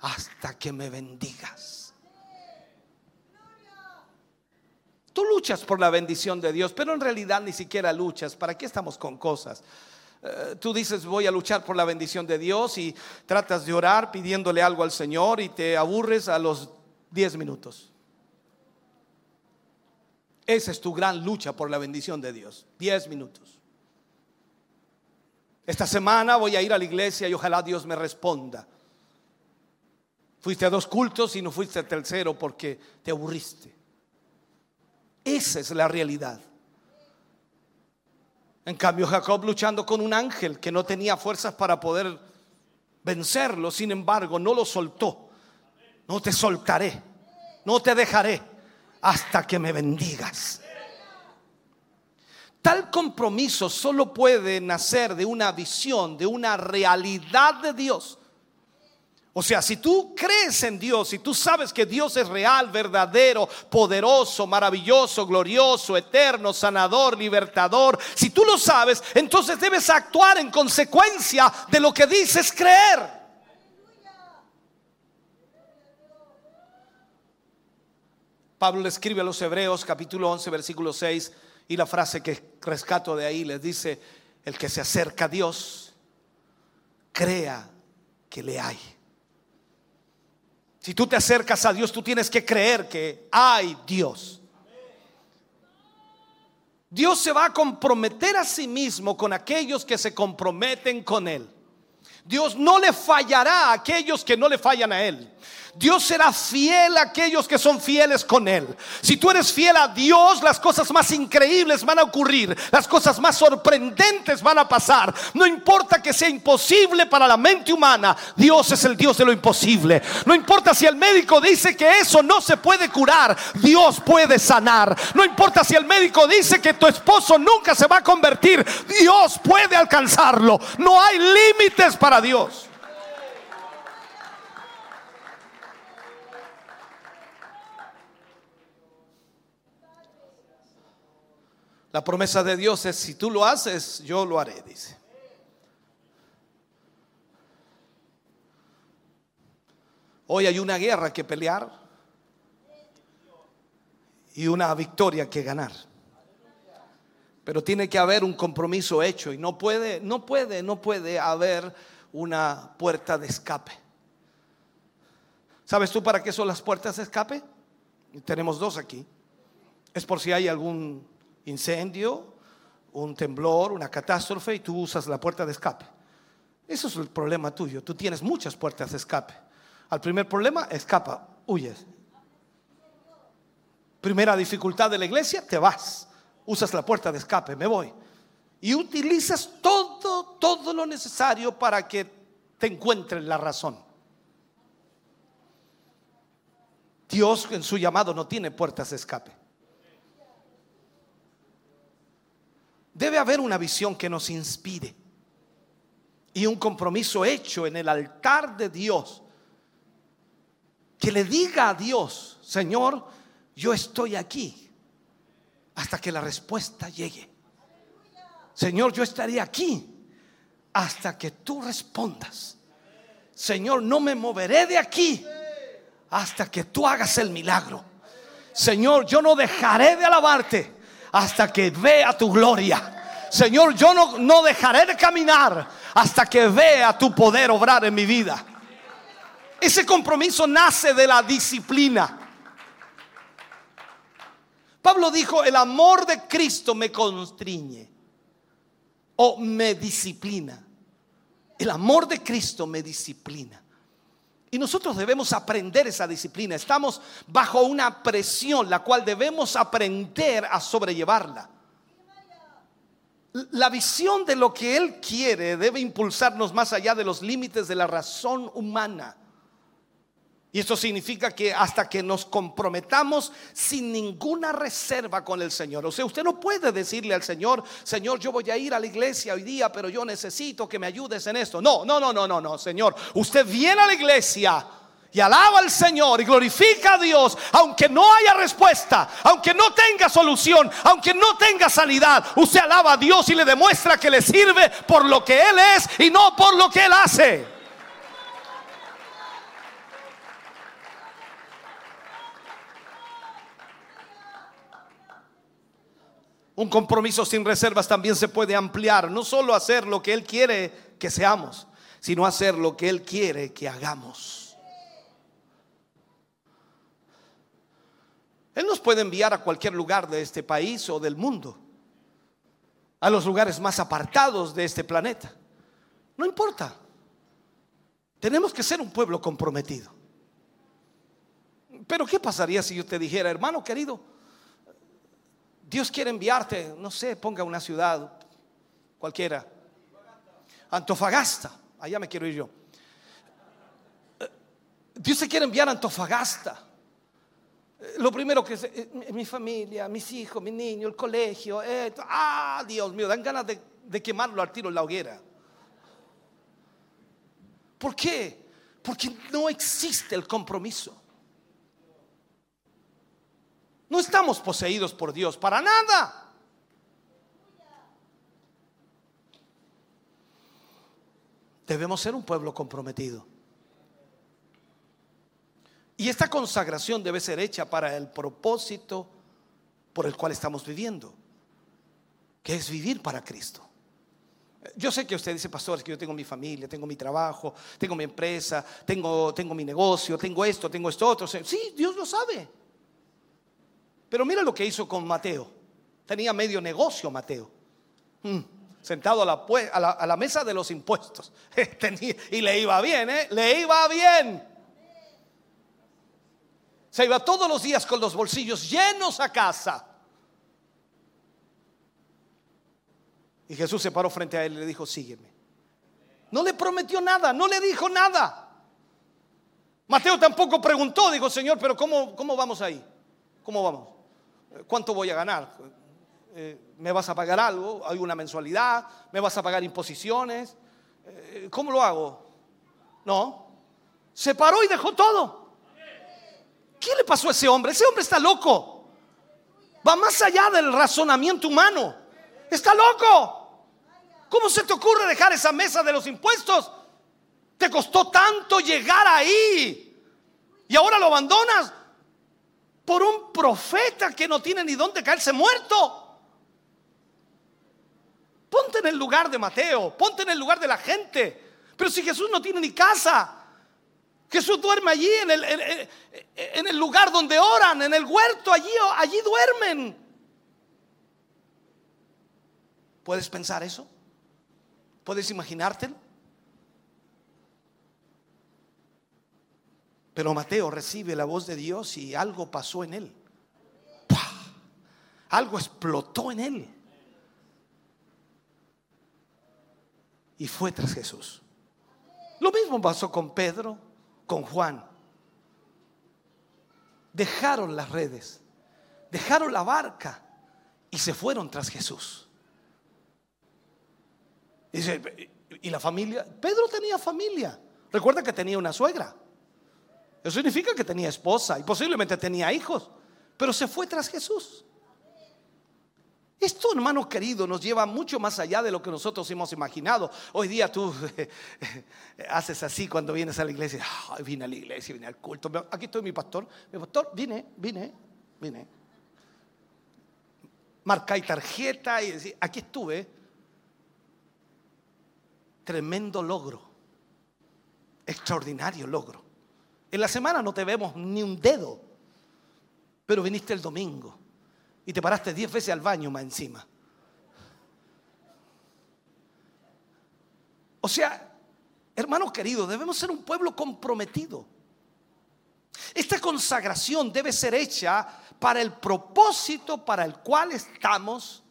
hasta que me bendigas. Tú luchas por la bendición de Dios, pero en realidad ni siquiera luchas. ¿Para qué estamos con cosas? Uh, tú dices voy a luchar por la bendición de Dios y tratas de orar pidiéndole algo al Señor y te aburres a los diez minutos. Esa es tu gran lucha por la bendición de Dios, diez minutos. Esta semana voy a ir a la iglesia y ojalá Dios me responda. Fuiste a dos cultos y no fuiste al tercero porque te aburriste. Esa es la realidad. En cambio, Jacob, luchando con un ángel que no tenía fuerzas para poder vencerlo, sin embargo, no lo soltó. No te soltaré, no te dejaré hasta que me bendigas. Tal compromiso solo puede nacer de una visión, de una realidad de Dios. O sea, si tú crees en Dios, si tú sabes que Dios es real, verdadero, poderoso, maravilloso, glorioso, eterno, sanador, libertador, si tú lo sabes, entonces debes actuar en consecuencia de lo que dices creer. Pablo le escribe a los Hebreos capítulo once versículo seis, y la frase que rescato de ahí les dice: el que se acerca a Dios crea que le hay. Si tú te acercas a Dios, tú tienes que creer que hay Dios. Dios se va a comprometer a sí mismo con aquellos que se comprometen con Él. Dios no le fallará a aquellos que no le fallan a Él. Dios será fiel a aquellos que son fieles con Él. Si tú eres fiel a Dios, las cosas más increíbles van a ocurrir. Las cosas más sorprendentes van a pasar. No importa que sea imposible para la mente humana, Dios es el Dios de lo imposible. No importa si el médico dice que eso no se puede curar, Dios puede sanar. No importa si el médico dice que tu esposo nunca se va a convertir, Dios puede alcanzarlo. No hay límites para Dios. La promesa de Dios es: si tú lo haces, yo lo haré, dice. Hoy hay una guerra que pelear y una victoria que ganar, pero tiene que haber un compromiso hecho, y no puede, no puede, no puede haber una puerta de escape. ¿Sabes tú para qué son las puertas de escape? Tenemos dos aquí. Es por si hay algún incendio, un temblor, una catástrofe, y tú usas la puerta de escape. Eso es el problema tuyo. Tú tienes muchas puertas de escape. Al primer problema, escapa, huyes. Primera dificultad de la iglesia, te vas. Usas la puerta de escape, me voy. Y utilizas todo, todo lo necesario para que te encuentren la razón. Dios en su llamado no tiene puertas de escape. Debe haber una visión que nos inspire y un compromiso hecho en el altar de Dios, que le diga a Dios: Señor, yo estoy aquí hasta que la respuesta llegue. Señor, yo estaré aquí hasta que tú respondas. Señor, no me moveré de aquí hasta que tú hagas el milagro. Señor, yo no dejaré de alabarte hasta que vea tu gloria. Señor, yo no, no dejaré de caminar hasta que vea tu poder obrar en mi vida. Ese compromiso nace de la disciplina. Pablo dijo: el amor de Cristo me constriñe o me disciplina. El amor de Cristo me disciplina. Y nosotros debemos aprender esa disciplina. Estamos bajo una presión, la cual debemos aprender a sobrellevarla. La visión de lo que Él quiere debe impulsarnos más allá de los límites de la razón humana. Y esto significa que hasta que nos comprometamos sin ninguna reserva con el Señor. O sea, usted no puede decirle al Señor: Señor, yo voy a ir a la iglesia hoy día, pero yo necesito que me ayudes en esto. No, no, no, no, no, no, Señor. Usted viene a la iglesia y alaba al Señor y glorifica a Dios, aunque no haya respuesta, aunque no tenga solución, aunque no tenga sanidad. Usted alaba a Dios y le demuestra que le sirve por lo que Él es y no por lo que Él hace. Un compromiso sin reservas también se puede ampliar, no solo hacer lo que Él quiere que seamos, sino hacer lo que Él quiere que hagamos. Él nos puede enviar a cualquier lugar de este país o del mundo, a los lugares más apartados de este planeta. No importa. Tenemos que ser un pueblo comprometido. Pero ¿qué pasaría si yo te dijera, hermano querido, Dios quiere enviarte, no sé, ponga una ciudad cualquiera, Antofagasta, allá me quiero ir yo. Dios se quiere enviar a Antofagasta. Lo primero que es, mi familia, mis hijos, mi niño, el colegio, eh, ah, Dios mío, dan ganas de, de quemarlo al tiro en la hoguera. ¿Por qué? Porque no existe el compromiso. No estamos poseídos por Dios para nada. Debemos ser un pueblo comprometido. Y esta consagración debe ser hecha para el propósito por el cual estamos viviendo, que es vivir para Cristo. Yo sé que usted dice, pastor, es que yo tengo mi familia, tengo mi trabajo, tengo mi empresa, tengo, tengo mi negocio, tengo esto, tengo esto otro. Sí, Dios lo sabe. Pero mira lo que hizo con Mateo. Tenía medio negocio Mateo, mm, sentado a la, a, la, a la mesa de los impuestos. Tenía, y le iba bien, ¿eh? Le iba bien. Se iba todos los días con los bolsillos llenos a casa. Y Jesús se paró frente a él y le dijo, sígueme. No le prometió nada, no le dijo nada. Mateo tampoco preguntó, dijo, Señor, pero ¿cómo, cómo vamos ahí? ¿Cómo vamos? ¿Cuánto voy a ganar? ¿Me vas a pagar algo? ¿Hay una mensualidad? ¿Me vas a pagar imposiciones? ¿Cómo lo hago? No. Se paró y dejó todo. ¿Qué le pasó a ese hombre? Ese hombre está loco. Va más allá del razonamiento humano. Está loco. ¿Cómo se te ocurre dejar esa mesa de los impuestos? Te costó tanto llegar ahí y ahora lo abandonas por un profeta que no tiene ni dónde caerse muerto. Ponte en el lugar de Mateo, ponte en el lugar de la gente. Pero si Jesús no tiene ni casa, Jesús duerme allí en el, en, en el lugar donde oran, en el huerto, allí, allí duermen. ¿Puedes pensar eso? ¿Puedes imaginártelo? Pero Mateo recibe la voz de Dios y algo pasó en él. ¡Pah! Algo explotó en él. Y fue tras Jesús. Lo mismo pasó con Pedro, con Juan. Dejaron las redes, dejaron la barca y se fueron tras Jesús. Dice, ¿y la familia? Pedro tenía familia. Recuerda que tenía una suegra. Eso significa que tenía esposa y posiblemente tenía hijos, pero se fue tras Jesús. Esto, hermano querido, nos lleva mucho más allá de lo que nosotros hemos imaginado. Hoy día tú eh, eh, haces así cuando vienes a la iglesia. Oh, vine a la iglesia, vine al culto. Aquí estoy mi pastor, mi pastor, vine, vine, vine. Marca y tarjeta y decir, aquí estuve. Tremendo logro, extraordinario logro. En la semana no te vemos ni un dedo, pero viniste el domingo y te paraste diez veces al baño más encima. O sea, hermanos queridos, debemos ser un pueblo comprometido. Esta consagración debe ser hecha para el propósito para el cual estamos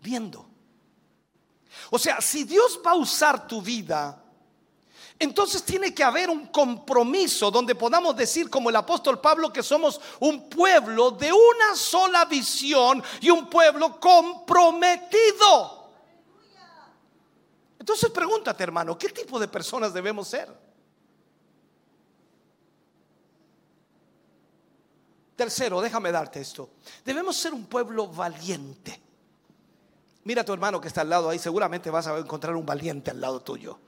viendo. O sea, si Dios va a usar tu vida, entonces tiene que haber un compromiso donde podamos decir como el apóstol Pablo que somos un pueblo de una sola visión y un pueblo comprometido. Entonces pregúntate, hermano, ¿qué tipo de personas debemos ser? Tercero, déjame darte esto. Debemos ser un pueblo valiente. Mira a tu hermano que está al lado ahí, seguramente vas a encontrar un valiente al lado tuyo.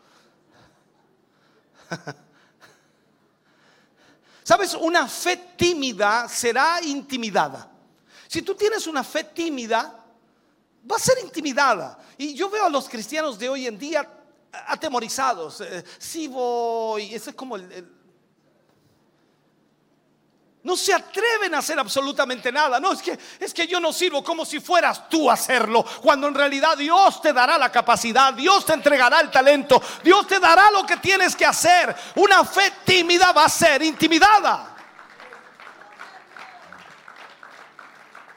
¿Sabes? Una fe tímida será intimidada. Si tú tienes una fe tímida, va a ser intimidada. Y yo veo a los cristianos de hoy en día atemorizados. Eh, sí voy, ese es como el, el no se atreven a hacer absolutamente nada. No, es que, es que yo no sirvo, como si fueras tú a hacerlo, cuando en realidad Dios te dará la capacidad, Dios te entregará el talento, Dios te dará lo que tienes que hacer. Una fe tímida va a ser intimidada.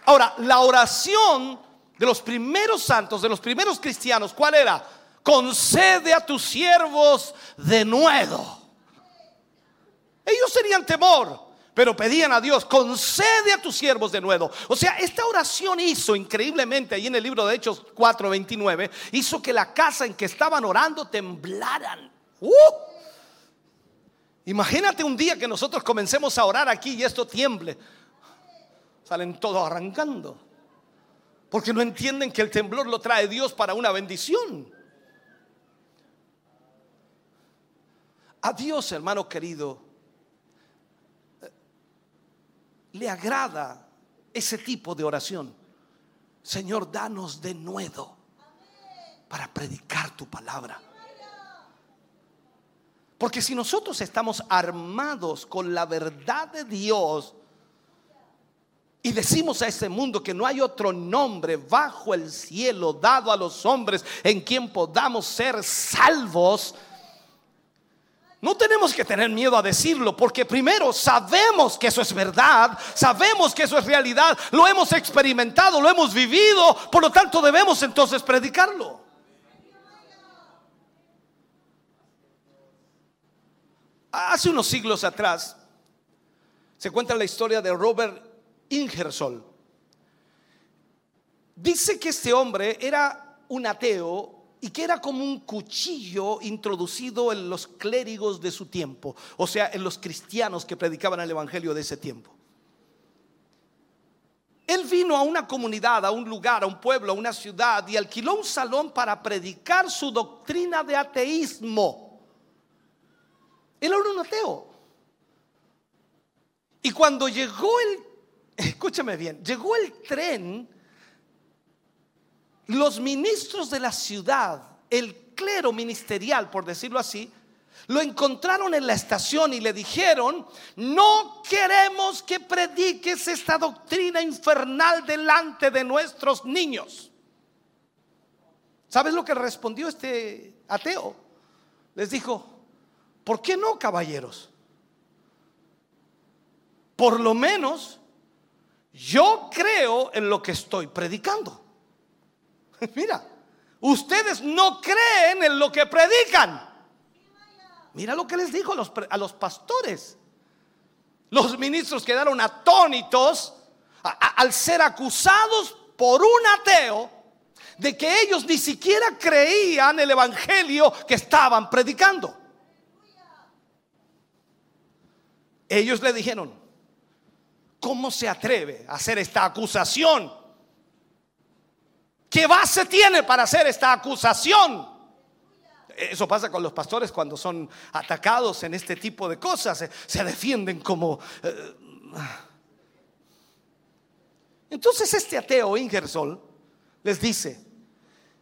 Ahora, la oración de los primeros santos, de los primeros cristianos, ¿cuál era? Concede a tus siervos denuedo. Ellos tenían temor, pero pedían a Dios: concede a tus siervos denuedo. O sea, esta oración hizo increíblemente, ahí en el libro de Hechos cuatro veintinueve, hizo que la casa en que estaban orando temblaran. ¡Uh! Imagínate un día que nosotros comencemos a orar aquí y esto tiemble. Salen todos arrancando, porque no entienden que el temblor lo trae Dios para una bendición. A Dios, hermano querido, le agrada ese tipo de oración. Señor, danos denuedo para predicar tu palabra. Porque si nosotros estamos armados con la verdad de Dios y decimos a este mundo que no hay otro nombre bajo el cielo dado a los hombres en quien podamos ser salvos, no tenemos que tener miedo a decirlo, porque primero sabemos que eso es verdad, sabemos que eso es realidad, lo hemos experimentado, lo hemos vivido, por lo tanto debemos entonces predicarlo. Hace unos siglos atrás se cuenta la historia de Robert Ingersoll. Dice que este hombre era un ateo y que era como un cuchillo introducido en los clérigos de su tiempo, o sea, en los cristianos que predicaban el evangelio de ese tiempo. Él vino a una comunidad, a un lugar, a un pueblo, a una ciudad, y alquiló un salón para predicar su doctrina de ateísmo. Él era un ateo. Y cuando llegó el Escúchame bien, llegó el tren, los ministros de la ciudad, el clero ministerial, por decirlo así, lo encontraron en la estación y le dijeron: no queremos que prediques esta doctrina infernal delante de nuestros niños. ¿Sabes lo que respondió este ateo? Les dijo: ¿por qué no, caballeros? Por lo menos yo creo en lo que estoy predicando. Mira, ustedes no creen en lo que predican. Mira lo que les dijo a los, a los pastores. Los ministros quedaron atónitos a, a, al ser acusados por un ateo de que ellos ni siquiera creían el evangelio que estaban predicando. Ellos le dijeron: ¿cómo se atreve a hacer esta acusación? ¿Qué base tiene para hacer esta acusación? Eso pasa con los pastores cuando son atacados en este tipo de cosas. Se, se defienden como... Eh. Entonces este ateo Ingersoll les dice: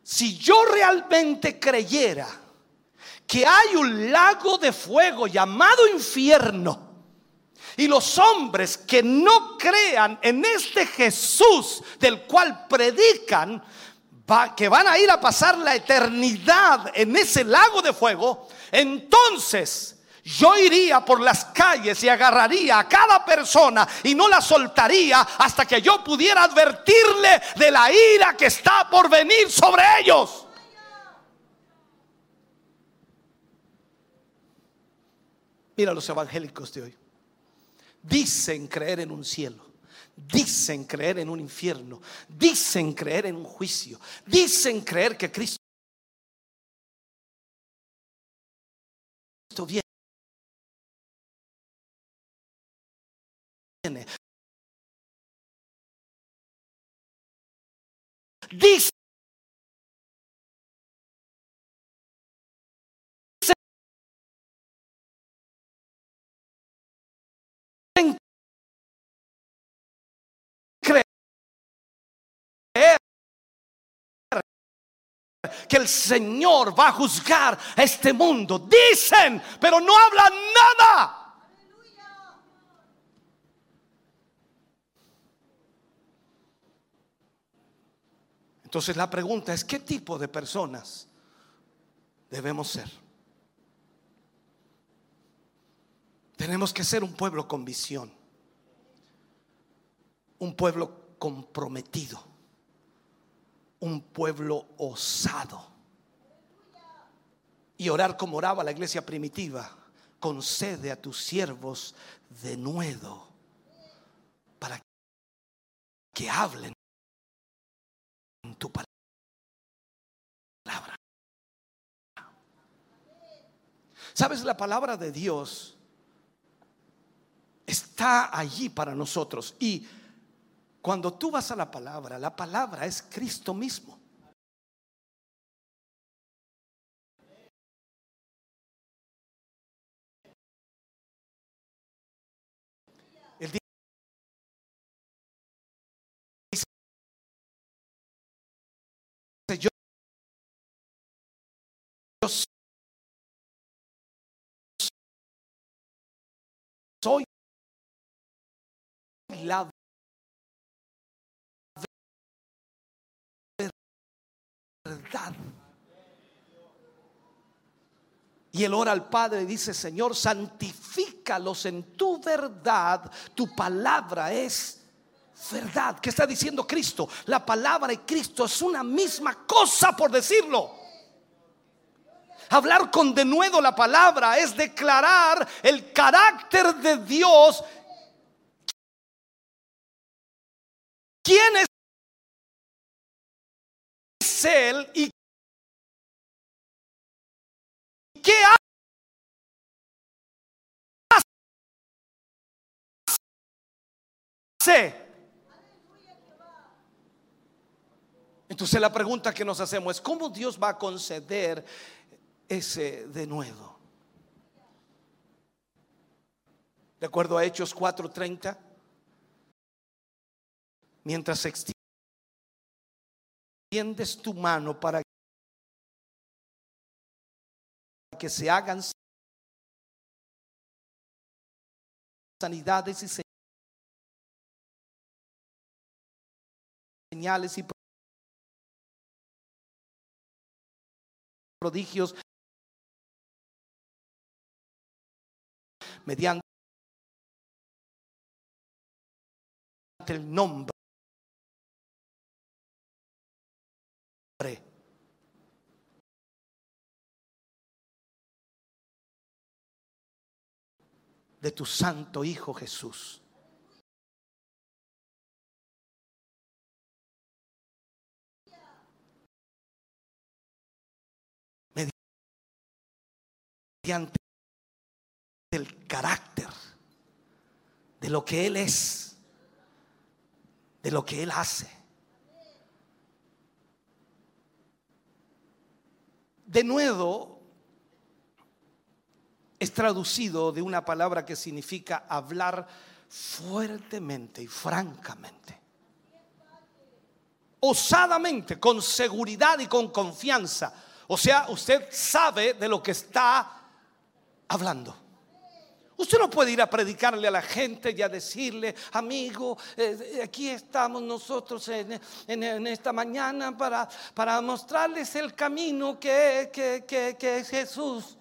si yo realmente creyera que hay un lago de fuego llamado infierno, y los hombres que no crean en este Jesús del cual predican, va, que van a ir a pasar la eternidad en ese lago de fuego, entonces yo iría por las calles y agarraría a cada persona y no la soltaría hasta que yo pudiera advertirle de la ira que está por venir sobre ellos. Mira los evangélicos de hoy. Dicen creer en un cielo, dicen creer en un infierno, dicen creer en un juicio, dicen creer que Cristo viene. Dicen que el Señor va a juzgar a este mundo. Dicen, pero no hablan nada. Entonces la pregunta es, ¿qué tipo de personas debemos ser? Tenemos que ser un pueblo con visión, un pueblo comprometido, un pueblo osado. Y orar como oraba la iglesia primitiva: concede a tus siervos denuedo para que hablen tu palabra. Sabes, la palabra de Dios está allí para nosotros. Y cuando tú vas a la palabra, la palabra es Cristo mismo. Él dice: yo, yo soy la verdad. Y él ora al Padre y dice: Señor, santifícalos en tu verdad, tu palabra es verdad. ¿Qué está diciendo Cristo? La palabra y Cristo es una misma cosa, por decirlo. Hablar con denuedo la palabra es declarar el carácter de Dios. ¿Quién es Él y qué hace? Entonces la pregunta que nos hacemos es: ¿cómo Dios va a conceder ese denuedo? De acuerdo a Hechos cuatro treinta, mientras se extiende tiendes tu mano para que se hagan sanidades y señales y prodigios mediante el nombre de tu santo Hijo Jesús. Mediante el carácter de lo que Él es, de lo que Él hace. De nuevo, es traducido de una palabra que significa hablar fuertemente y francamente, osadamente, con seguridad y con confianza. O sea, usted sabe de lo que está hablando. Usted no puede ir a predicarle a la gente y a decirle: amigo, eh, aquí estamos nosotros en, en, en esta mañana para, para mostrarles el camino que, que, que, que es Jesús.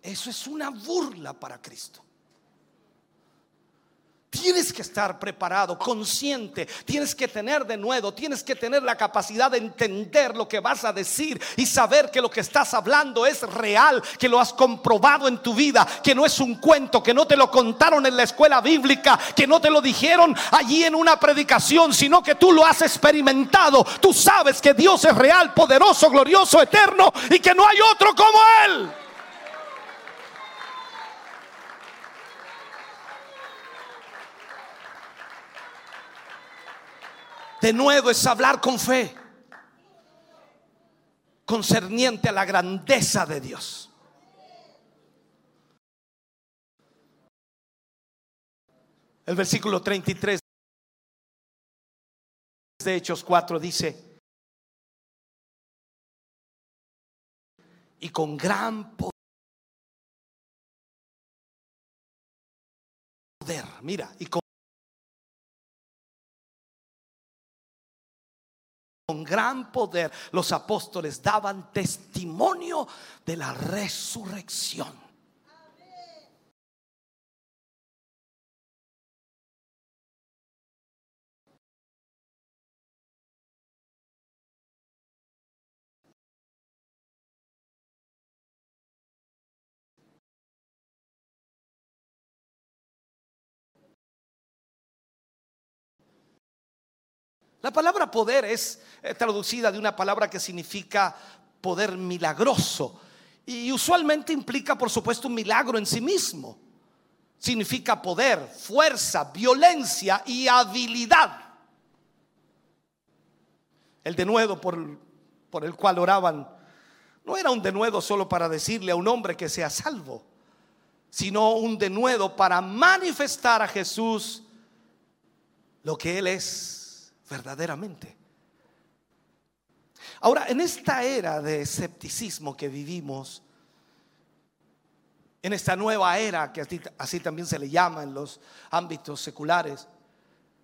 Eso es una burla para Cristo. Tienes que estar preparado, consciente. Tienes que tener denuedo. Tienes que tener la capacidad de entender lo que vas a decir y saber que lo que estás hablando es real, que lo has comprobado en tu vida, que no es un cuento, que no te lo contaron en la escuela bíblica, que no te lo dijeron allí en una predicación, sino que tú lo has experimentado. Tú sabes que Dios es real, poderoso, glorioso, eterno, y que no hay otro como Él. De nuevo es hablar con fe concerniente a la grandeza de Dios. El versículo treinta y tres de Hechos cuatro dice: y con gran poder, mira, y con, con gran poder los apóstoles daban testimonio de la resurrección. La palabra poder es traducida de una palabra que significa poder milagroso, y usualmente implica, por supuesto, un milagro en sí mismo. Significa poder, fuerza, violencia y habilidad. El denuedo por, por el cual oraban no era un denuedo solo para decirle a un hombre que sea salvo, sino un denuedo para manifestar a Jesús lo que Él es verdaderamente. Ahora, en esta era de escepticismo que vivimos, en esta nueva era que así, así también se le llama en los ámbitos seculares,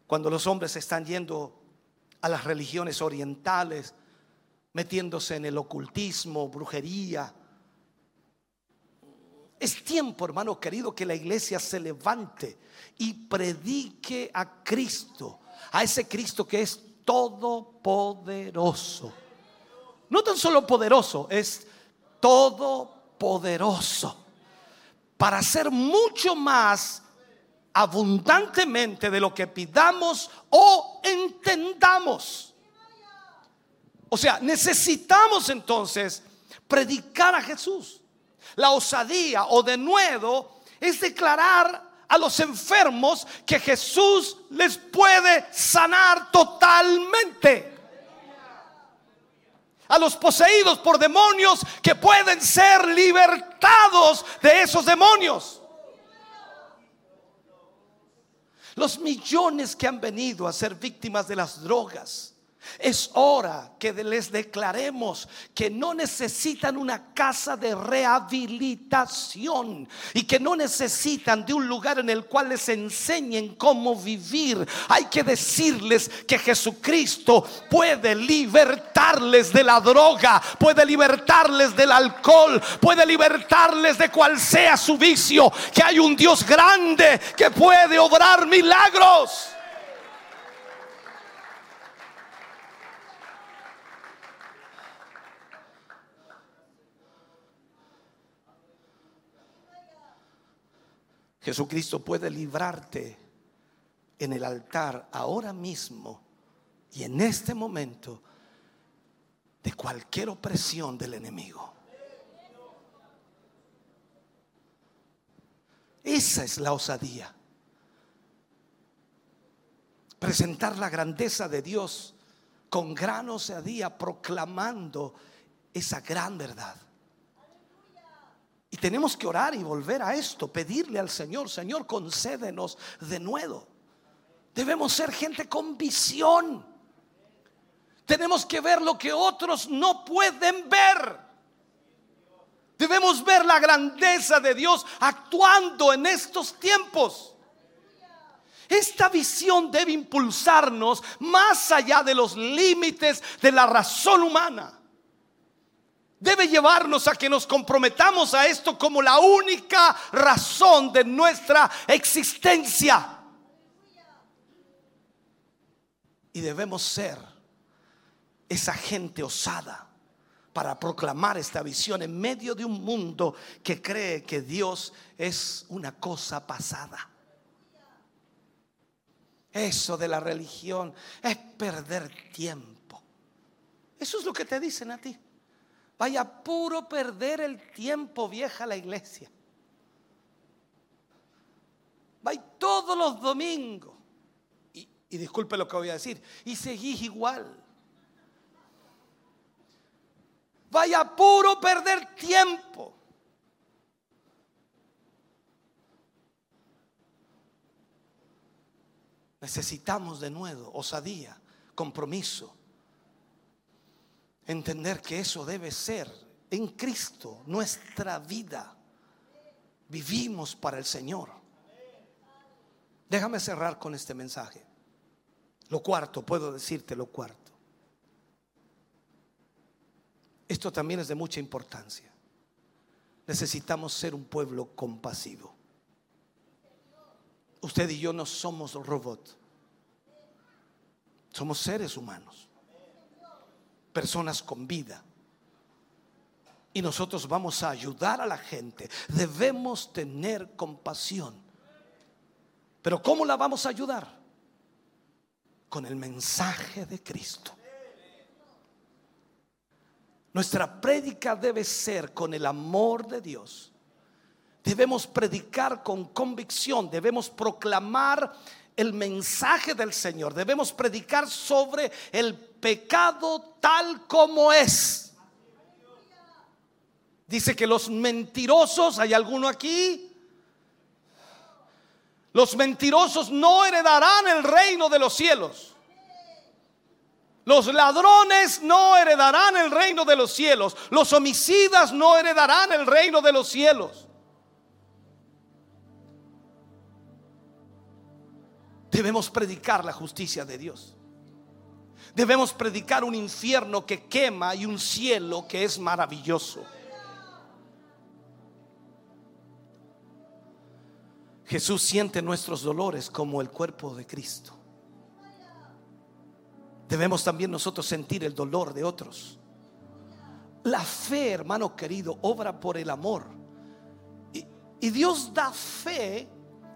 cuando los hombres están yendo a las religiones orientales, metiéndose en el ocultismo, brujería, es tiempo, hermano querido, que la iglesia se levante y predique a Cristo, a ese Cristo que es todopoderoso. No tan solo poderoso, es todopoderoso para hacer mucho más abundantemente de lo que pidamos o entendamos. O sea, necesitamos entonces predicar a Jesús. La osadía o denuedo es declarar a los enfermos que Jesús les puede sanar totalmente. A los poseídos por demonios que pueden ser libertados de esos demonios. Los millones que han venido a ser víctimas de las drogas. Es hora que les declaremos que no necesitan una casa de rehabilitación y que no necesitan de un lugar en el cual les enseñen cómo vivir. Hay que decirles que Jesucristo puede libertarles de la droga, puede libertarles del alcohol, puede libertarles de cual sea su vicio, que hay un Dios grande que puede obrar milagros. Jesucristo puede librarte en el altar ahora mismo y en este momento de cualquier opresión del enemigo. Esa es la osadía. Presentar la grandeza de Dios con gran osadía, proclamando esa gran verdad. Y tenemos que orar y volver a esto, pedirle al Señor: Señor, concédenos denuedo. Debemos ser gente con visión. Tenemos que ver lo que otros no pueden ver. Debemos ver la grandeza de Dios actuando en estos tiempos. Esta visión debe impulsarnos más allá de los límites de la razón humana. Debe llevarnos a que nos comprometamos a esto como la única razón de nuestra existencia. Y debemos ser esa gente osada para proclamar esta visión en medio de un mundo que cree que Dios es una cosa pasada. Eso de la religión es perder tiempo. Eso es lo que te dicen a ti. Vaya puro perder el tiempo, vieja la iglesia. Vais todos los domingos. Y, y disculpe lo que voy a decir. Y seguís igual. Vaya puro perder tiempo. Necesitamos de nuevo osadía, compromiso. Entender que eso debe ser en Cristo nuestra vida. Vivimos para el Señor. Déjame cerrar con este mensaje. Lo cuarto, puedo decirte lo cuarto. Esto también es de mucha importancia. Necesitamos ser un pueblo compasivo. Usted y yo no somos robots. Somos seres humanos, personas con vida, y nosotros vamos a ayudar a la gente. Debemos tener compasión. Pero ¿cómo la vamos a ayudar? Con el mensaje de Cristo. Nuestra prédica debe ser con el amor de Dios. Debemos predicar con convicción. Debemos proclamar el mensaje del Señor. Debemos predicar sobre el pecado tal como es. Dice que los mentirosos, ¿hay alguno aquí? Los mentirosos no heredarán el reino de los cielos. Los ladrones no heredarán el reino de los cielos. Los homicidas no heredarán el reino de los cielos. Debemos predicar la justicia de Dios. Debemos predicar un infierno que quema y un cielo que es maravilloso. Jesús siente nuestros dolores como el cuerpo de Cristo. Debemos también nosotros sentir el dolor de otros. La fe, hermano querido, obra por el amor. Y, y Dios da fe,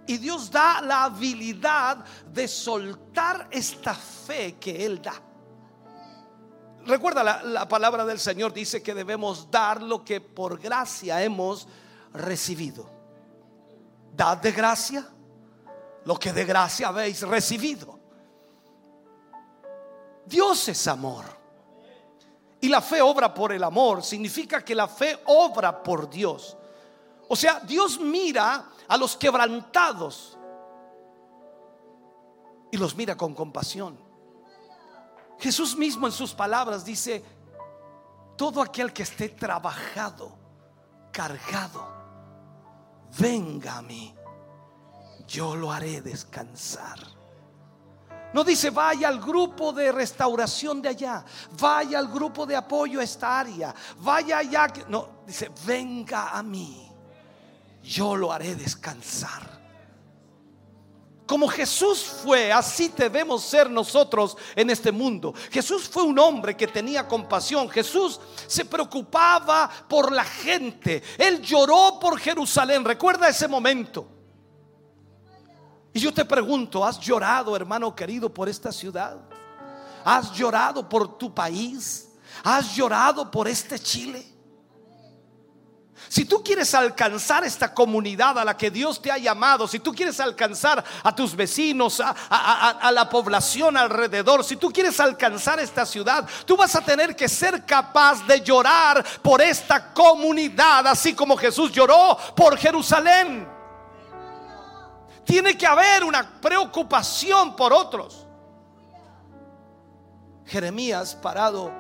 y Dios da la habilidad de soltar esta fe que Él da. Recuerda, la, la palabra del Señor dice que debemos dar lo que por gracia hemos recibido. Dad de gracia lo que de gracia habéis recibido. Dios es amor, y la fe obra por el amor. Significa que la fe obra por Dios. O sea, Dios mira a los quebrantados y los mira con compasión. Jesús mismo en sus palabras dice: todo aquel que esté trabajado, cargado, venga a mí, yo lo haré descansar. No dice vaya al grupo de restauración de allá, vaya al grupo de apoyo a esta área, vaya allá. No, dice venga a mí, yo lo haré descansar. Como Jesús fue, así debemos ser nosotros en este mundo. Jesús fue un hombre que tenía compasión. Jesús se preocupaba por la gente. Él lloró por Jerusalén. Recuerda ese momento. Y yo te pregunto, ¿has llorado, hermano querido, por esta ciudad? ¿Has llorado por tu país? ¿Has llorado por este Chile? Si tú quieres alcanzar esta comunidad a la que Dios te ha llamado, si tú quieres alcanzar a tus vecinos, a, a, a, a la población alrededor, si tú quieres alcanzar esta ciudad, tú vas a tener que ser capaz de llorar por esta comunidad, así como Jesús lloró por Jerusalén. Tiene que haber una preocupación por otros. Jeremías, parado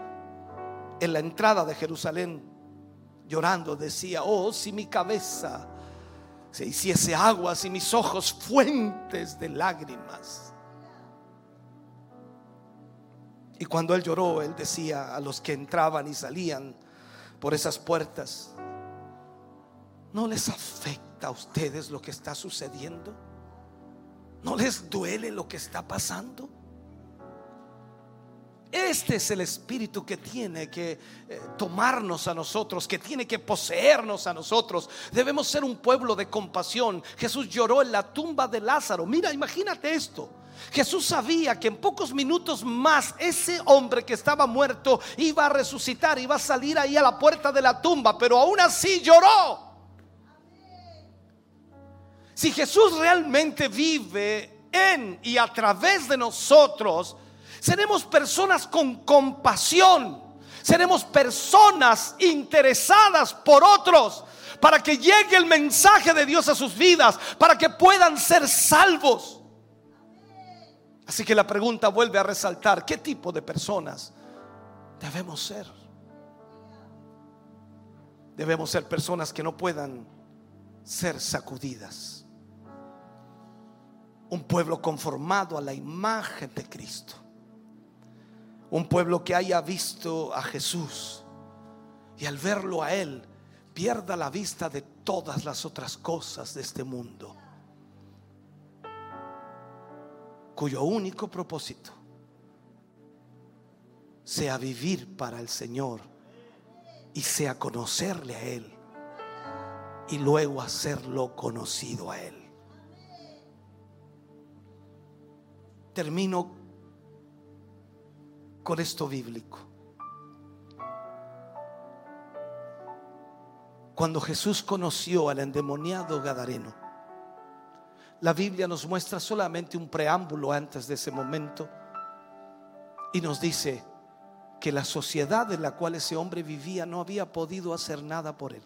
en la entrada de Jerusalén, llorando, decía: oh, si mi cabeza se hiciese aguas y mis ojos fuentes de lágrimas. Y cuando él lloró, él decía a los que entraban y salían por esas puertas: ¿no les afecta a ustedes lo que está sucediendo? ¿No les duele lo que está pasando? Este es el espíritu que tiene que eh, tomarnos a nosotros, que tiene que poseernos a nosotros. Debemos ser un pueblo de compasión. Jesús lloró en la tumba de Lázaro. Mira, imagínate esto. Jesús sabía que en pocos minutos más ese hombre que estaba muerto iba a resucitar, iba a salir ahí a la puerta de la tumba, pero aún así lloró. Si Jesús realmente vive en y a través de nosotros, seremos personas con compasión. Seremos personas interesadas por otros, para que llegue el mensaje de Dios a sus vidas, para que puedan ser salvos. Así que la pregunta vuelve a resaltar: ¿qué tipo de personas debemos ser? Debemos ser personas que no puedan ser sacudidas. Un pueblo conformado a la imagen de Cristo. Un pueblo que haya visto a Jesús y al verlo a Él pierda la vista de todas las otras cosas de este mundo, cuyo único propósito sea vivir para el Señor y sea conocerle a Él y luego hacerlo conocido a Él. Termino con esto bíblico. Cuando Jesús conoció al endemoniado gadareno, la Biblia nos muestra solamente un preámbulo antes de ese momento y nos dice que la sociedad en la cual ese hombre vivía no había podido hacer nada por él.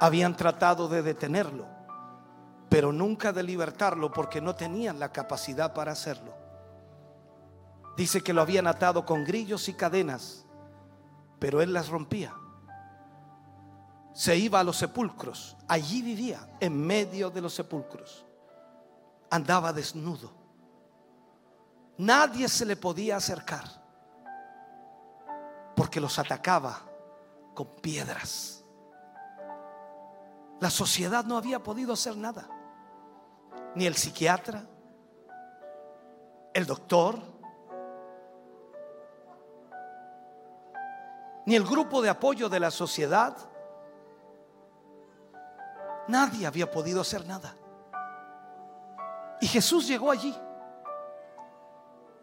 Habían tratado de detenerlo, pero nunca de libertarlo, porque no tenían la capacidad para hacerlo. Dice que lo habían atado con grillos y cadenas, pero él las rompía. Se iba a los sepulcros, allí vivía, en medio de los sepulcros. Andaba desnudo. Nadie se le podía acercar, porque los atacaba con piedras. La sociedad no había podido hacer nada. Ni el psiquiatra, el doctor, ni el grupo de apoyo de la sociedad. Nadie había podido hacer nada. Y Jesús llegó allí.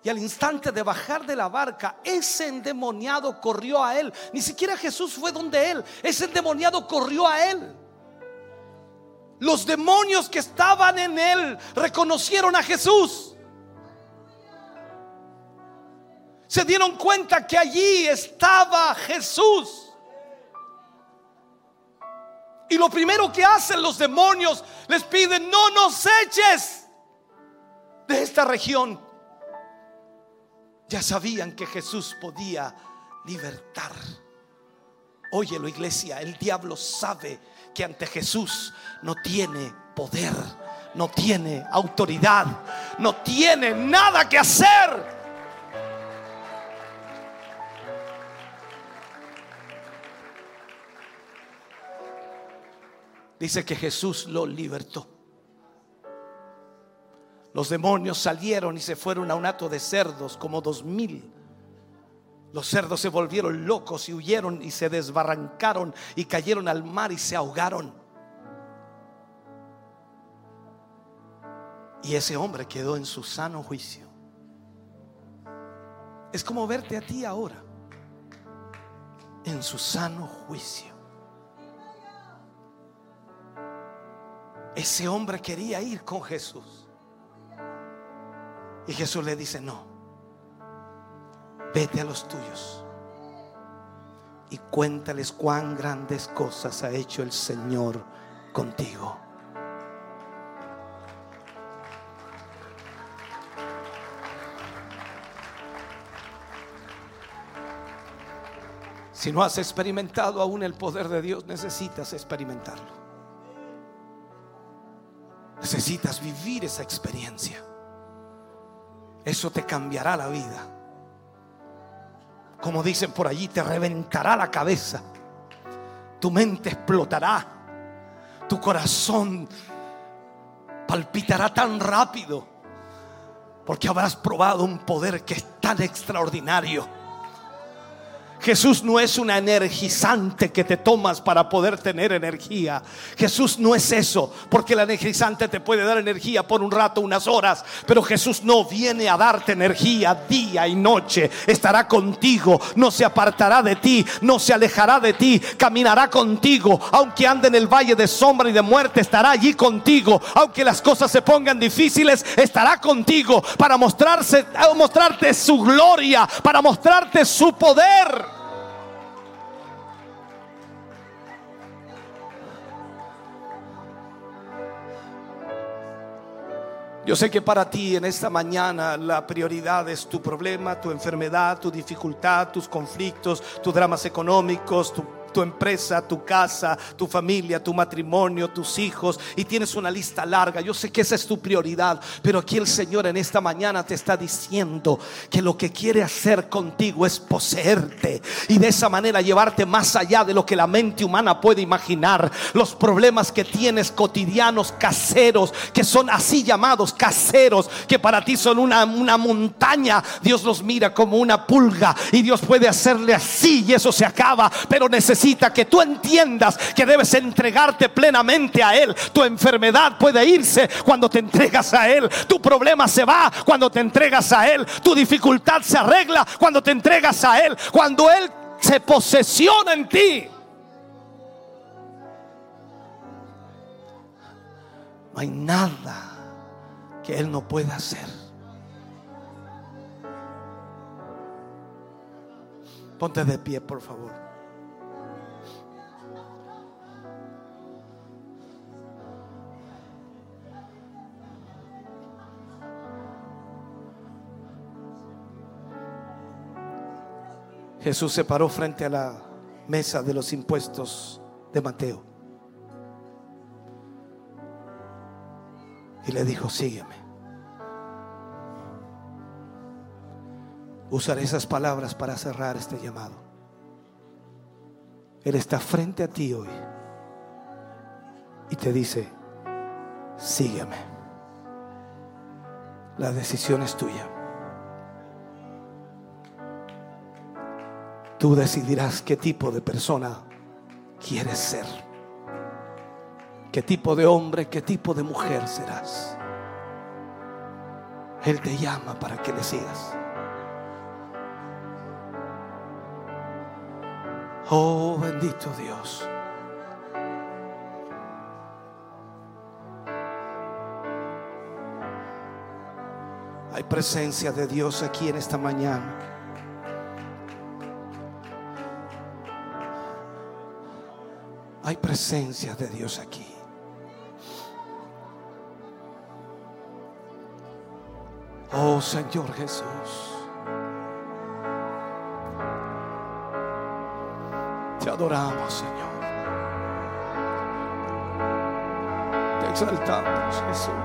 Y al instante de bajar de la barca, ese endemoniado corrió a él. Ni siquiera Jesús fue donde él. Ese endemoniado corrió a él. Los demonios que estaban en él reconocieron a Jesús. Se dieron cuenta que allí estaba Jesús. Y lo primero que hacen los demonios, les piden: no nos eches de esta región. Ya sabían que Jesús podía libertar. Óyelo, iglesia, el diablo sabe que ante Jesús no tiene poder, no tiene autoridad, no tiene nada que hacer. Dice que Jesús lo libertó. Los demonios salieron y se fueron a un hato de cerdos, como dos mil. Los cerdos se volvieron locos y huyeron y se desbarrancaron y cayeron al mar y se ahogaron. Y ese hombre quedó en su sano juicio. Es como verte a ti ahora, en su sano juicio. Ese hombre quería ir con Jesús y Jesús le dice: no, vete a los tuyos y cuéntales cuán grandes cosas ha hecho el Señor contigo. Si no has experimentado aún el poder de Dios, necesitas experimentarlo. Necesitas vivir esa experiencia. Eso te cambiará la vida. Como dicen por allí, te reventará la cabeza. Tu mente explotará. Tu corazón palpitará tan rápido, porque habrás probado un poder que es tan extraordinario. Jesús no es una energizante que te tomas para poder tener energía. Jesús no es eso, porque el energizante te puede dar energía por un rato, unas horas, pero Jesús no viene a darte energía día y noche. Estará contigo, no se apartará de ti, no se alejará de ti, caminará contigo. Aunque ande en el valle de sombra y de muerte, estará allí contigo. Aunque las cosas se pongan difíciles, estará contigo para mostrarse, mostrarte su gloria, para mostrarte su poder. Yo sé que para ti en esta mañana la prioridad es tu problema, tu enfermedad, tu dificultad, tus conflictos, tus dramas económicos, tu tu empresa, tu casa, tu familia, tu matrimonio, tus hijos, y tienes una lista larga. Yo sé que esa es tu prioridad, pero aquí el Señor en esta mañana te está diciendo que lo que quiere hacer contigo es poseerte y de esa manera llevarte más allá de lo que la mente humana puede imaginar. Los problemas que tienes cotidianos, caseros, que son así llamados caseros, que para ti son una, una montaña, Dios los mira como una pulga y Dios puede hacerle así y eso se acaba, pero necesitas Necesita que tú entiendas que debes entregarte plenamente a Él. Tu enfermedad puede irse cuando te entregas a Él. Tu problema se va cuando te entregas a Él. Tu dificultad se arregla cuando te entregas a Él. Cuando Él se posesiona en ti, no hay nada que Él no pueda hacer. Ponte de pie, por favor. Jesús se paró frente a la mesa de los impuestos de Mateo y le dijo: sígueme. Usaré esas palabras para cerrar este llamado. Él está frente a ti hoy y te dice: sígueme. La decisión es tuya. Tú decidirás qué tipo de persona quieres ser, qué tipo de hombre, qué tipo de mujer serás. Él te llama para que le sigas. Oh, bendito Dios. Hay presencia de Dios aquí en esta mañana. Hay presencia de Dios aquí. Oh, Señor Jesús. Te adoramos, Señor. Te exaltamos, Jesús.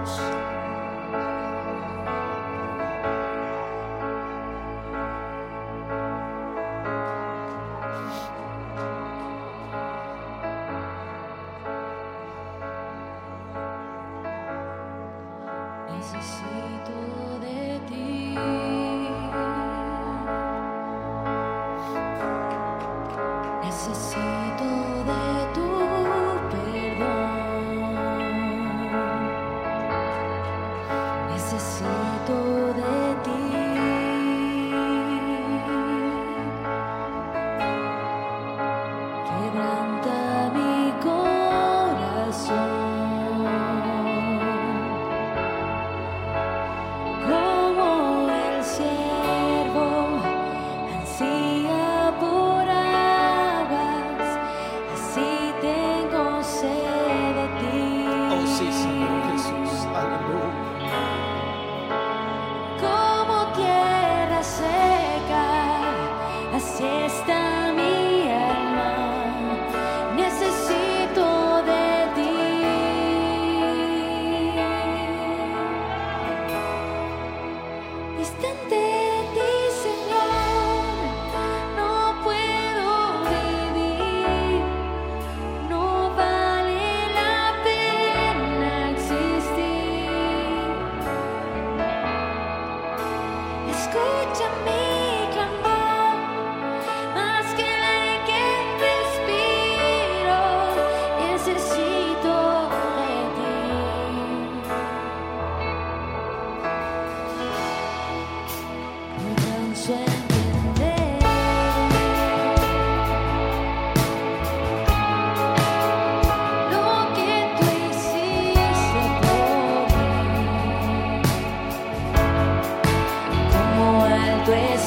Pues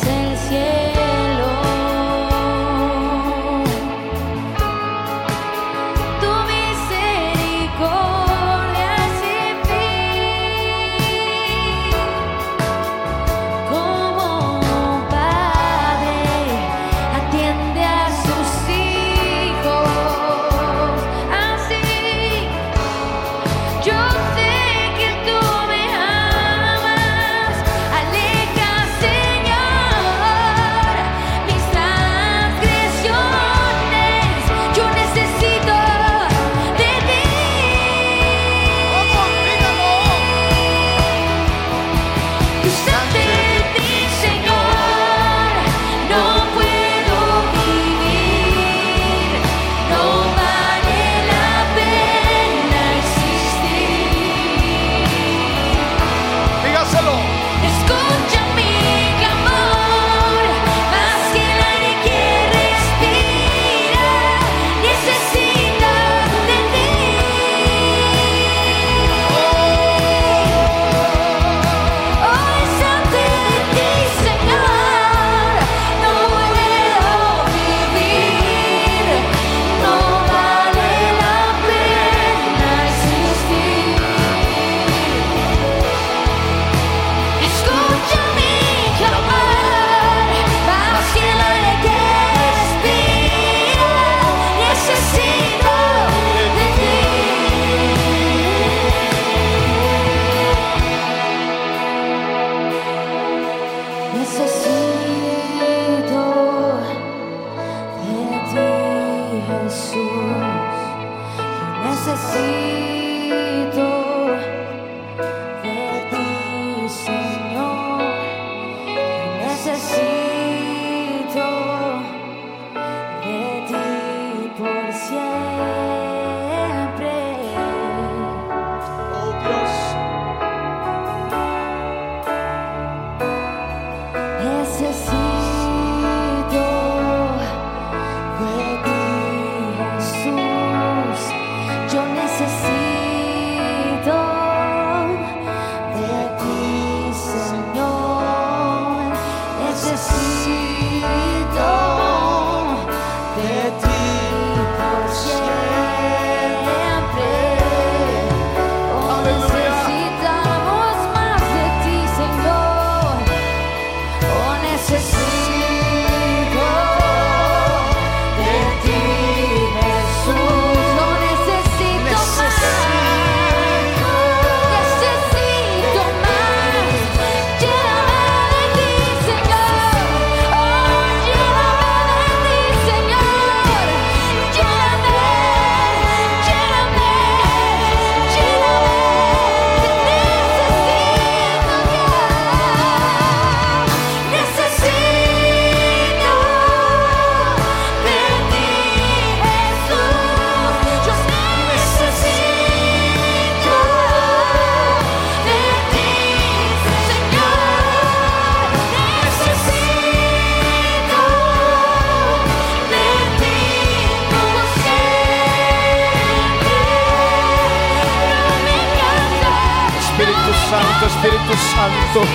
Santo, Espíritu Santo,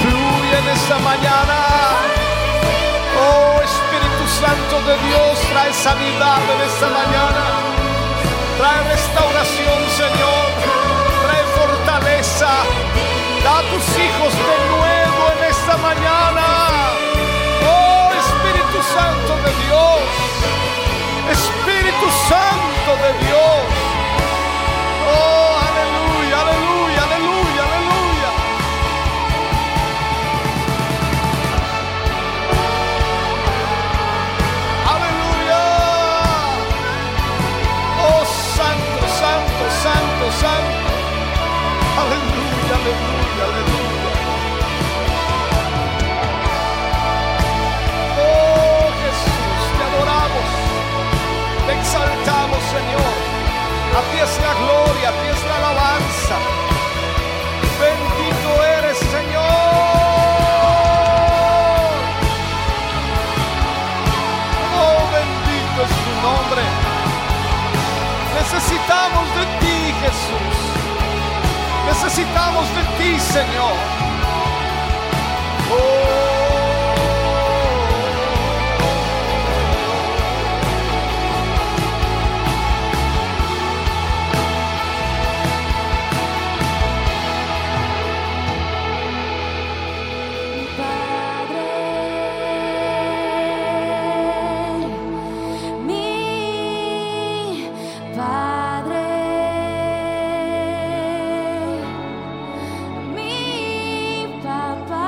fluye en esta mañana. Oh, Espíritu Santo de Dios, trae sanidad en esta mañana, trae restauración, Señor, trae fortaleza. Da a tus hijos de nuevo en esta mañana. Oh, Espíritu Santo de Dios, Espíritu Santo de Dios. Oh, aleluya, aleluya, aleluya, aleluya. Aleluya. Oh, santo, santo, santo, santo. Aleluya, aleluya. Oh, Jesús, te adoramos, te exaltamos, Señor. A ti es la gloria, a ti es la alabanza. Bendito eres, Señor. Oh, bendito es tu nombre. Necesitamos de ti, Jesús. Necesitamos de ti, Señor. Oh. Mi Padre, mi Padre.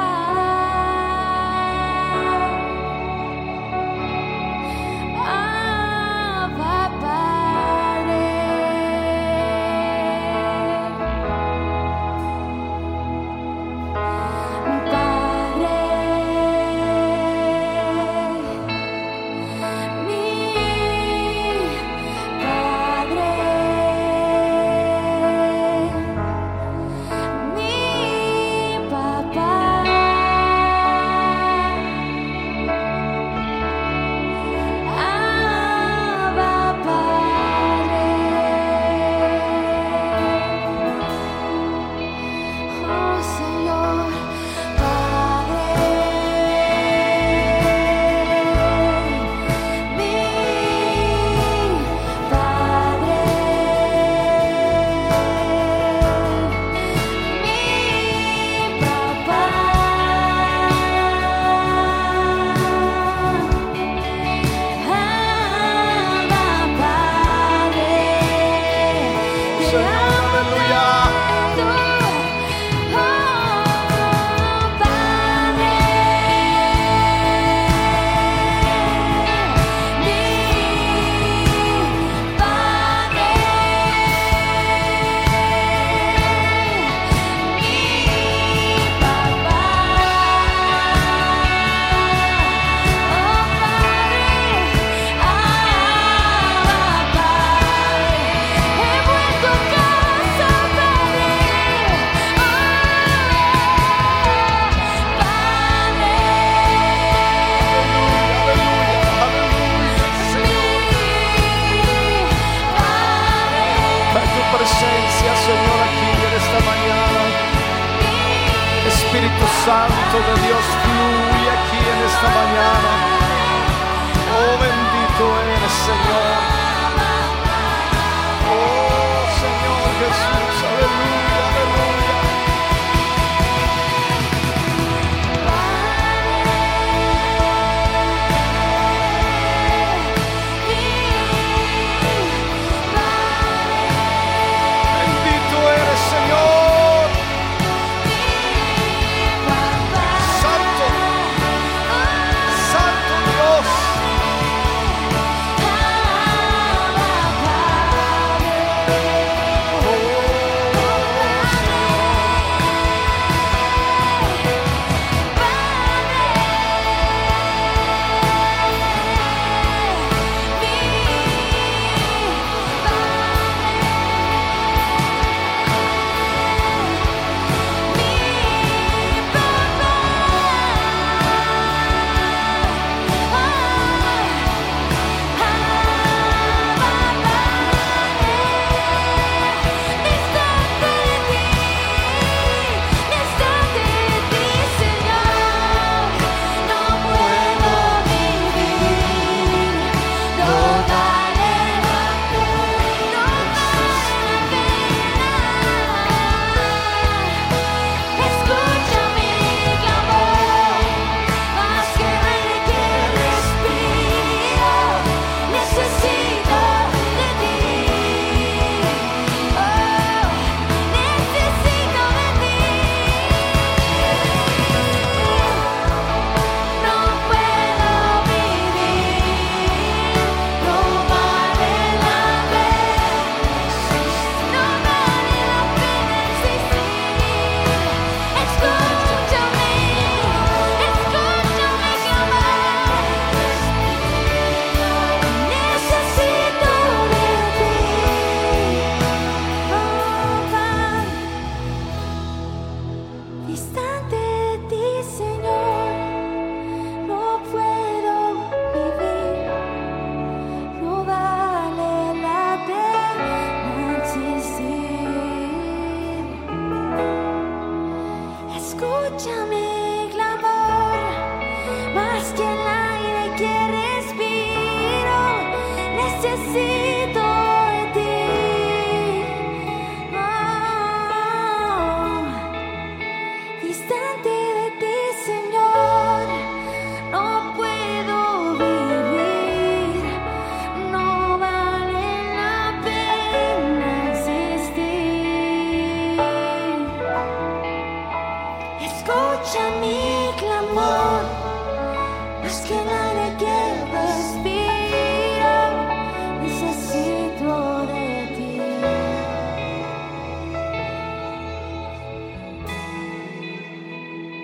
Santo de Dios, fluye aquí en esta mañana. Oh, bendito eres, Señor. Oh, Señor Jesús, aleluya, aleluya. Bendito eres, Señor. Santo Dios.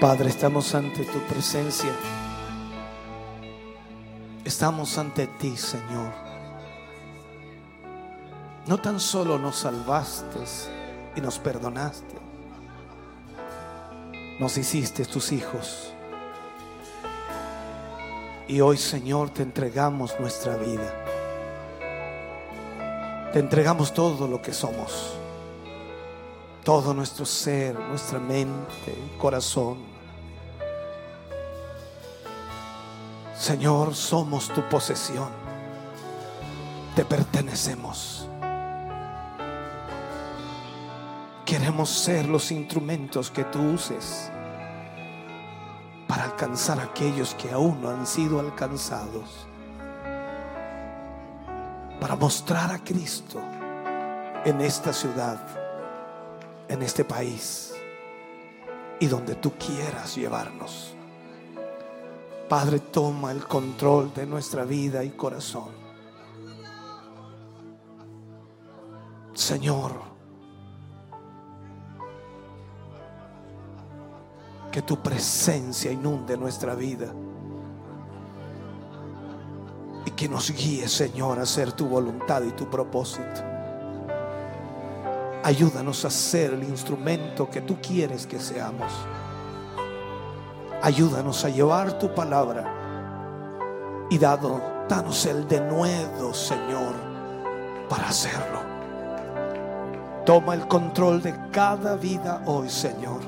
Padre, estamos ante tu presencia. Estamos ante ti, Señor. No tan solo nos salvaste y nos perdonaste, nos hiciste tus hijos. Y hoy, Señor, te entregamos nuestra vida. Te entregamos todo lo que somos. Todo nuestro ser, nuestra mente, corazón. Señor, somos tu posesión. Te pertenecemos. Queremos ser los instrumentos que tú uses para alcanzar a aquellos que aún no han sido alcanzados, para mostrar a Cristo en esta ciudad, en este país y donde tú quieras llevarnos. Padre, toma el control de nuestra vida y corazón. Señor, que tu presencia inunde nuestra vida y que nos guíe, Señor, a hacer tu voluntad y tu propósito. Ayúdanos a ser el instrumento que tú quieres que seamos. Ayúdanos a llevar tu palabra y dado, danos el denuedo, Señor, para hacerlo. Toma el control de cada vida hoy, Señor,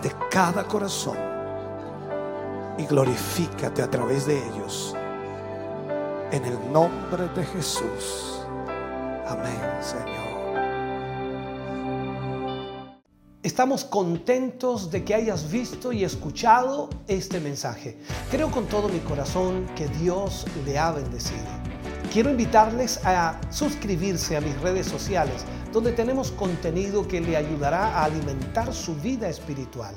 de cada corazón, y glorifícate a través de ellos. En el nombre de Jesús. Amén, Señor. Estamos contentos de que hayas visto y escuchado este mensaje. Creo con todo mi corazón que Dios le ha bendecido. Quiero invitarles a suscribirse a mis redes sociales, donde tenemos contenido que le ayudará a alimentar su vida espiritual.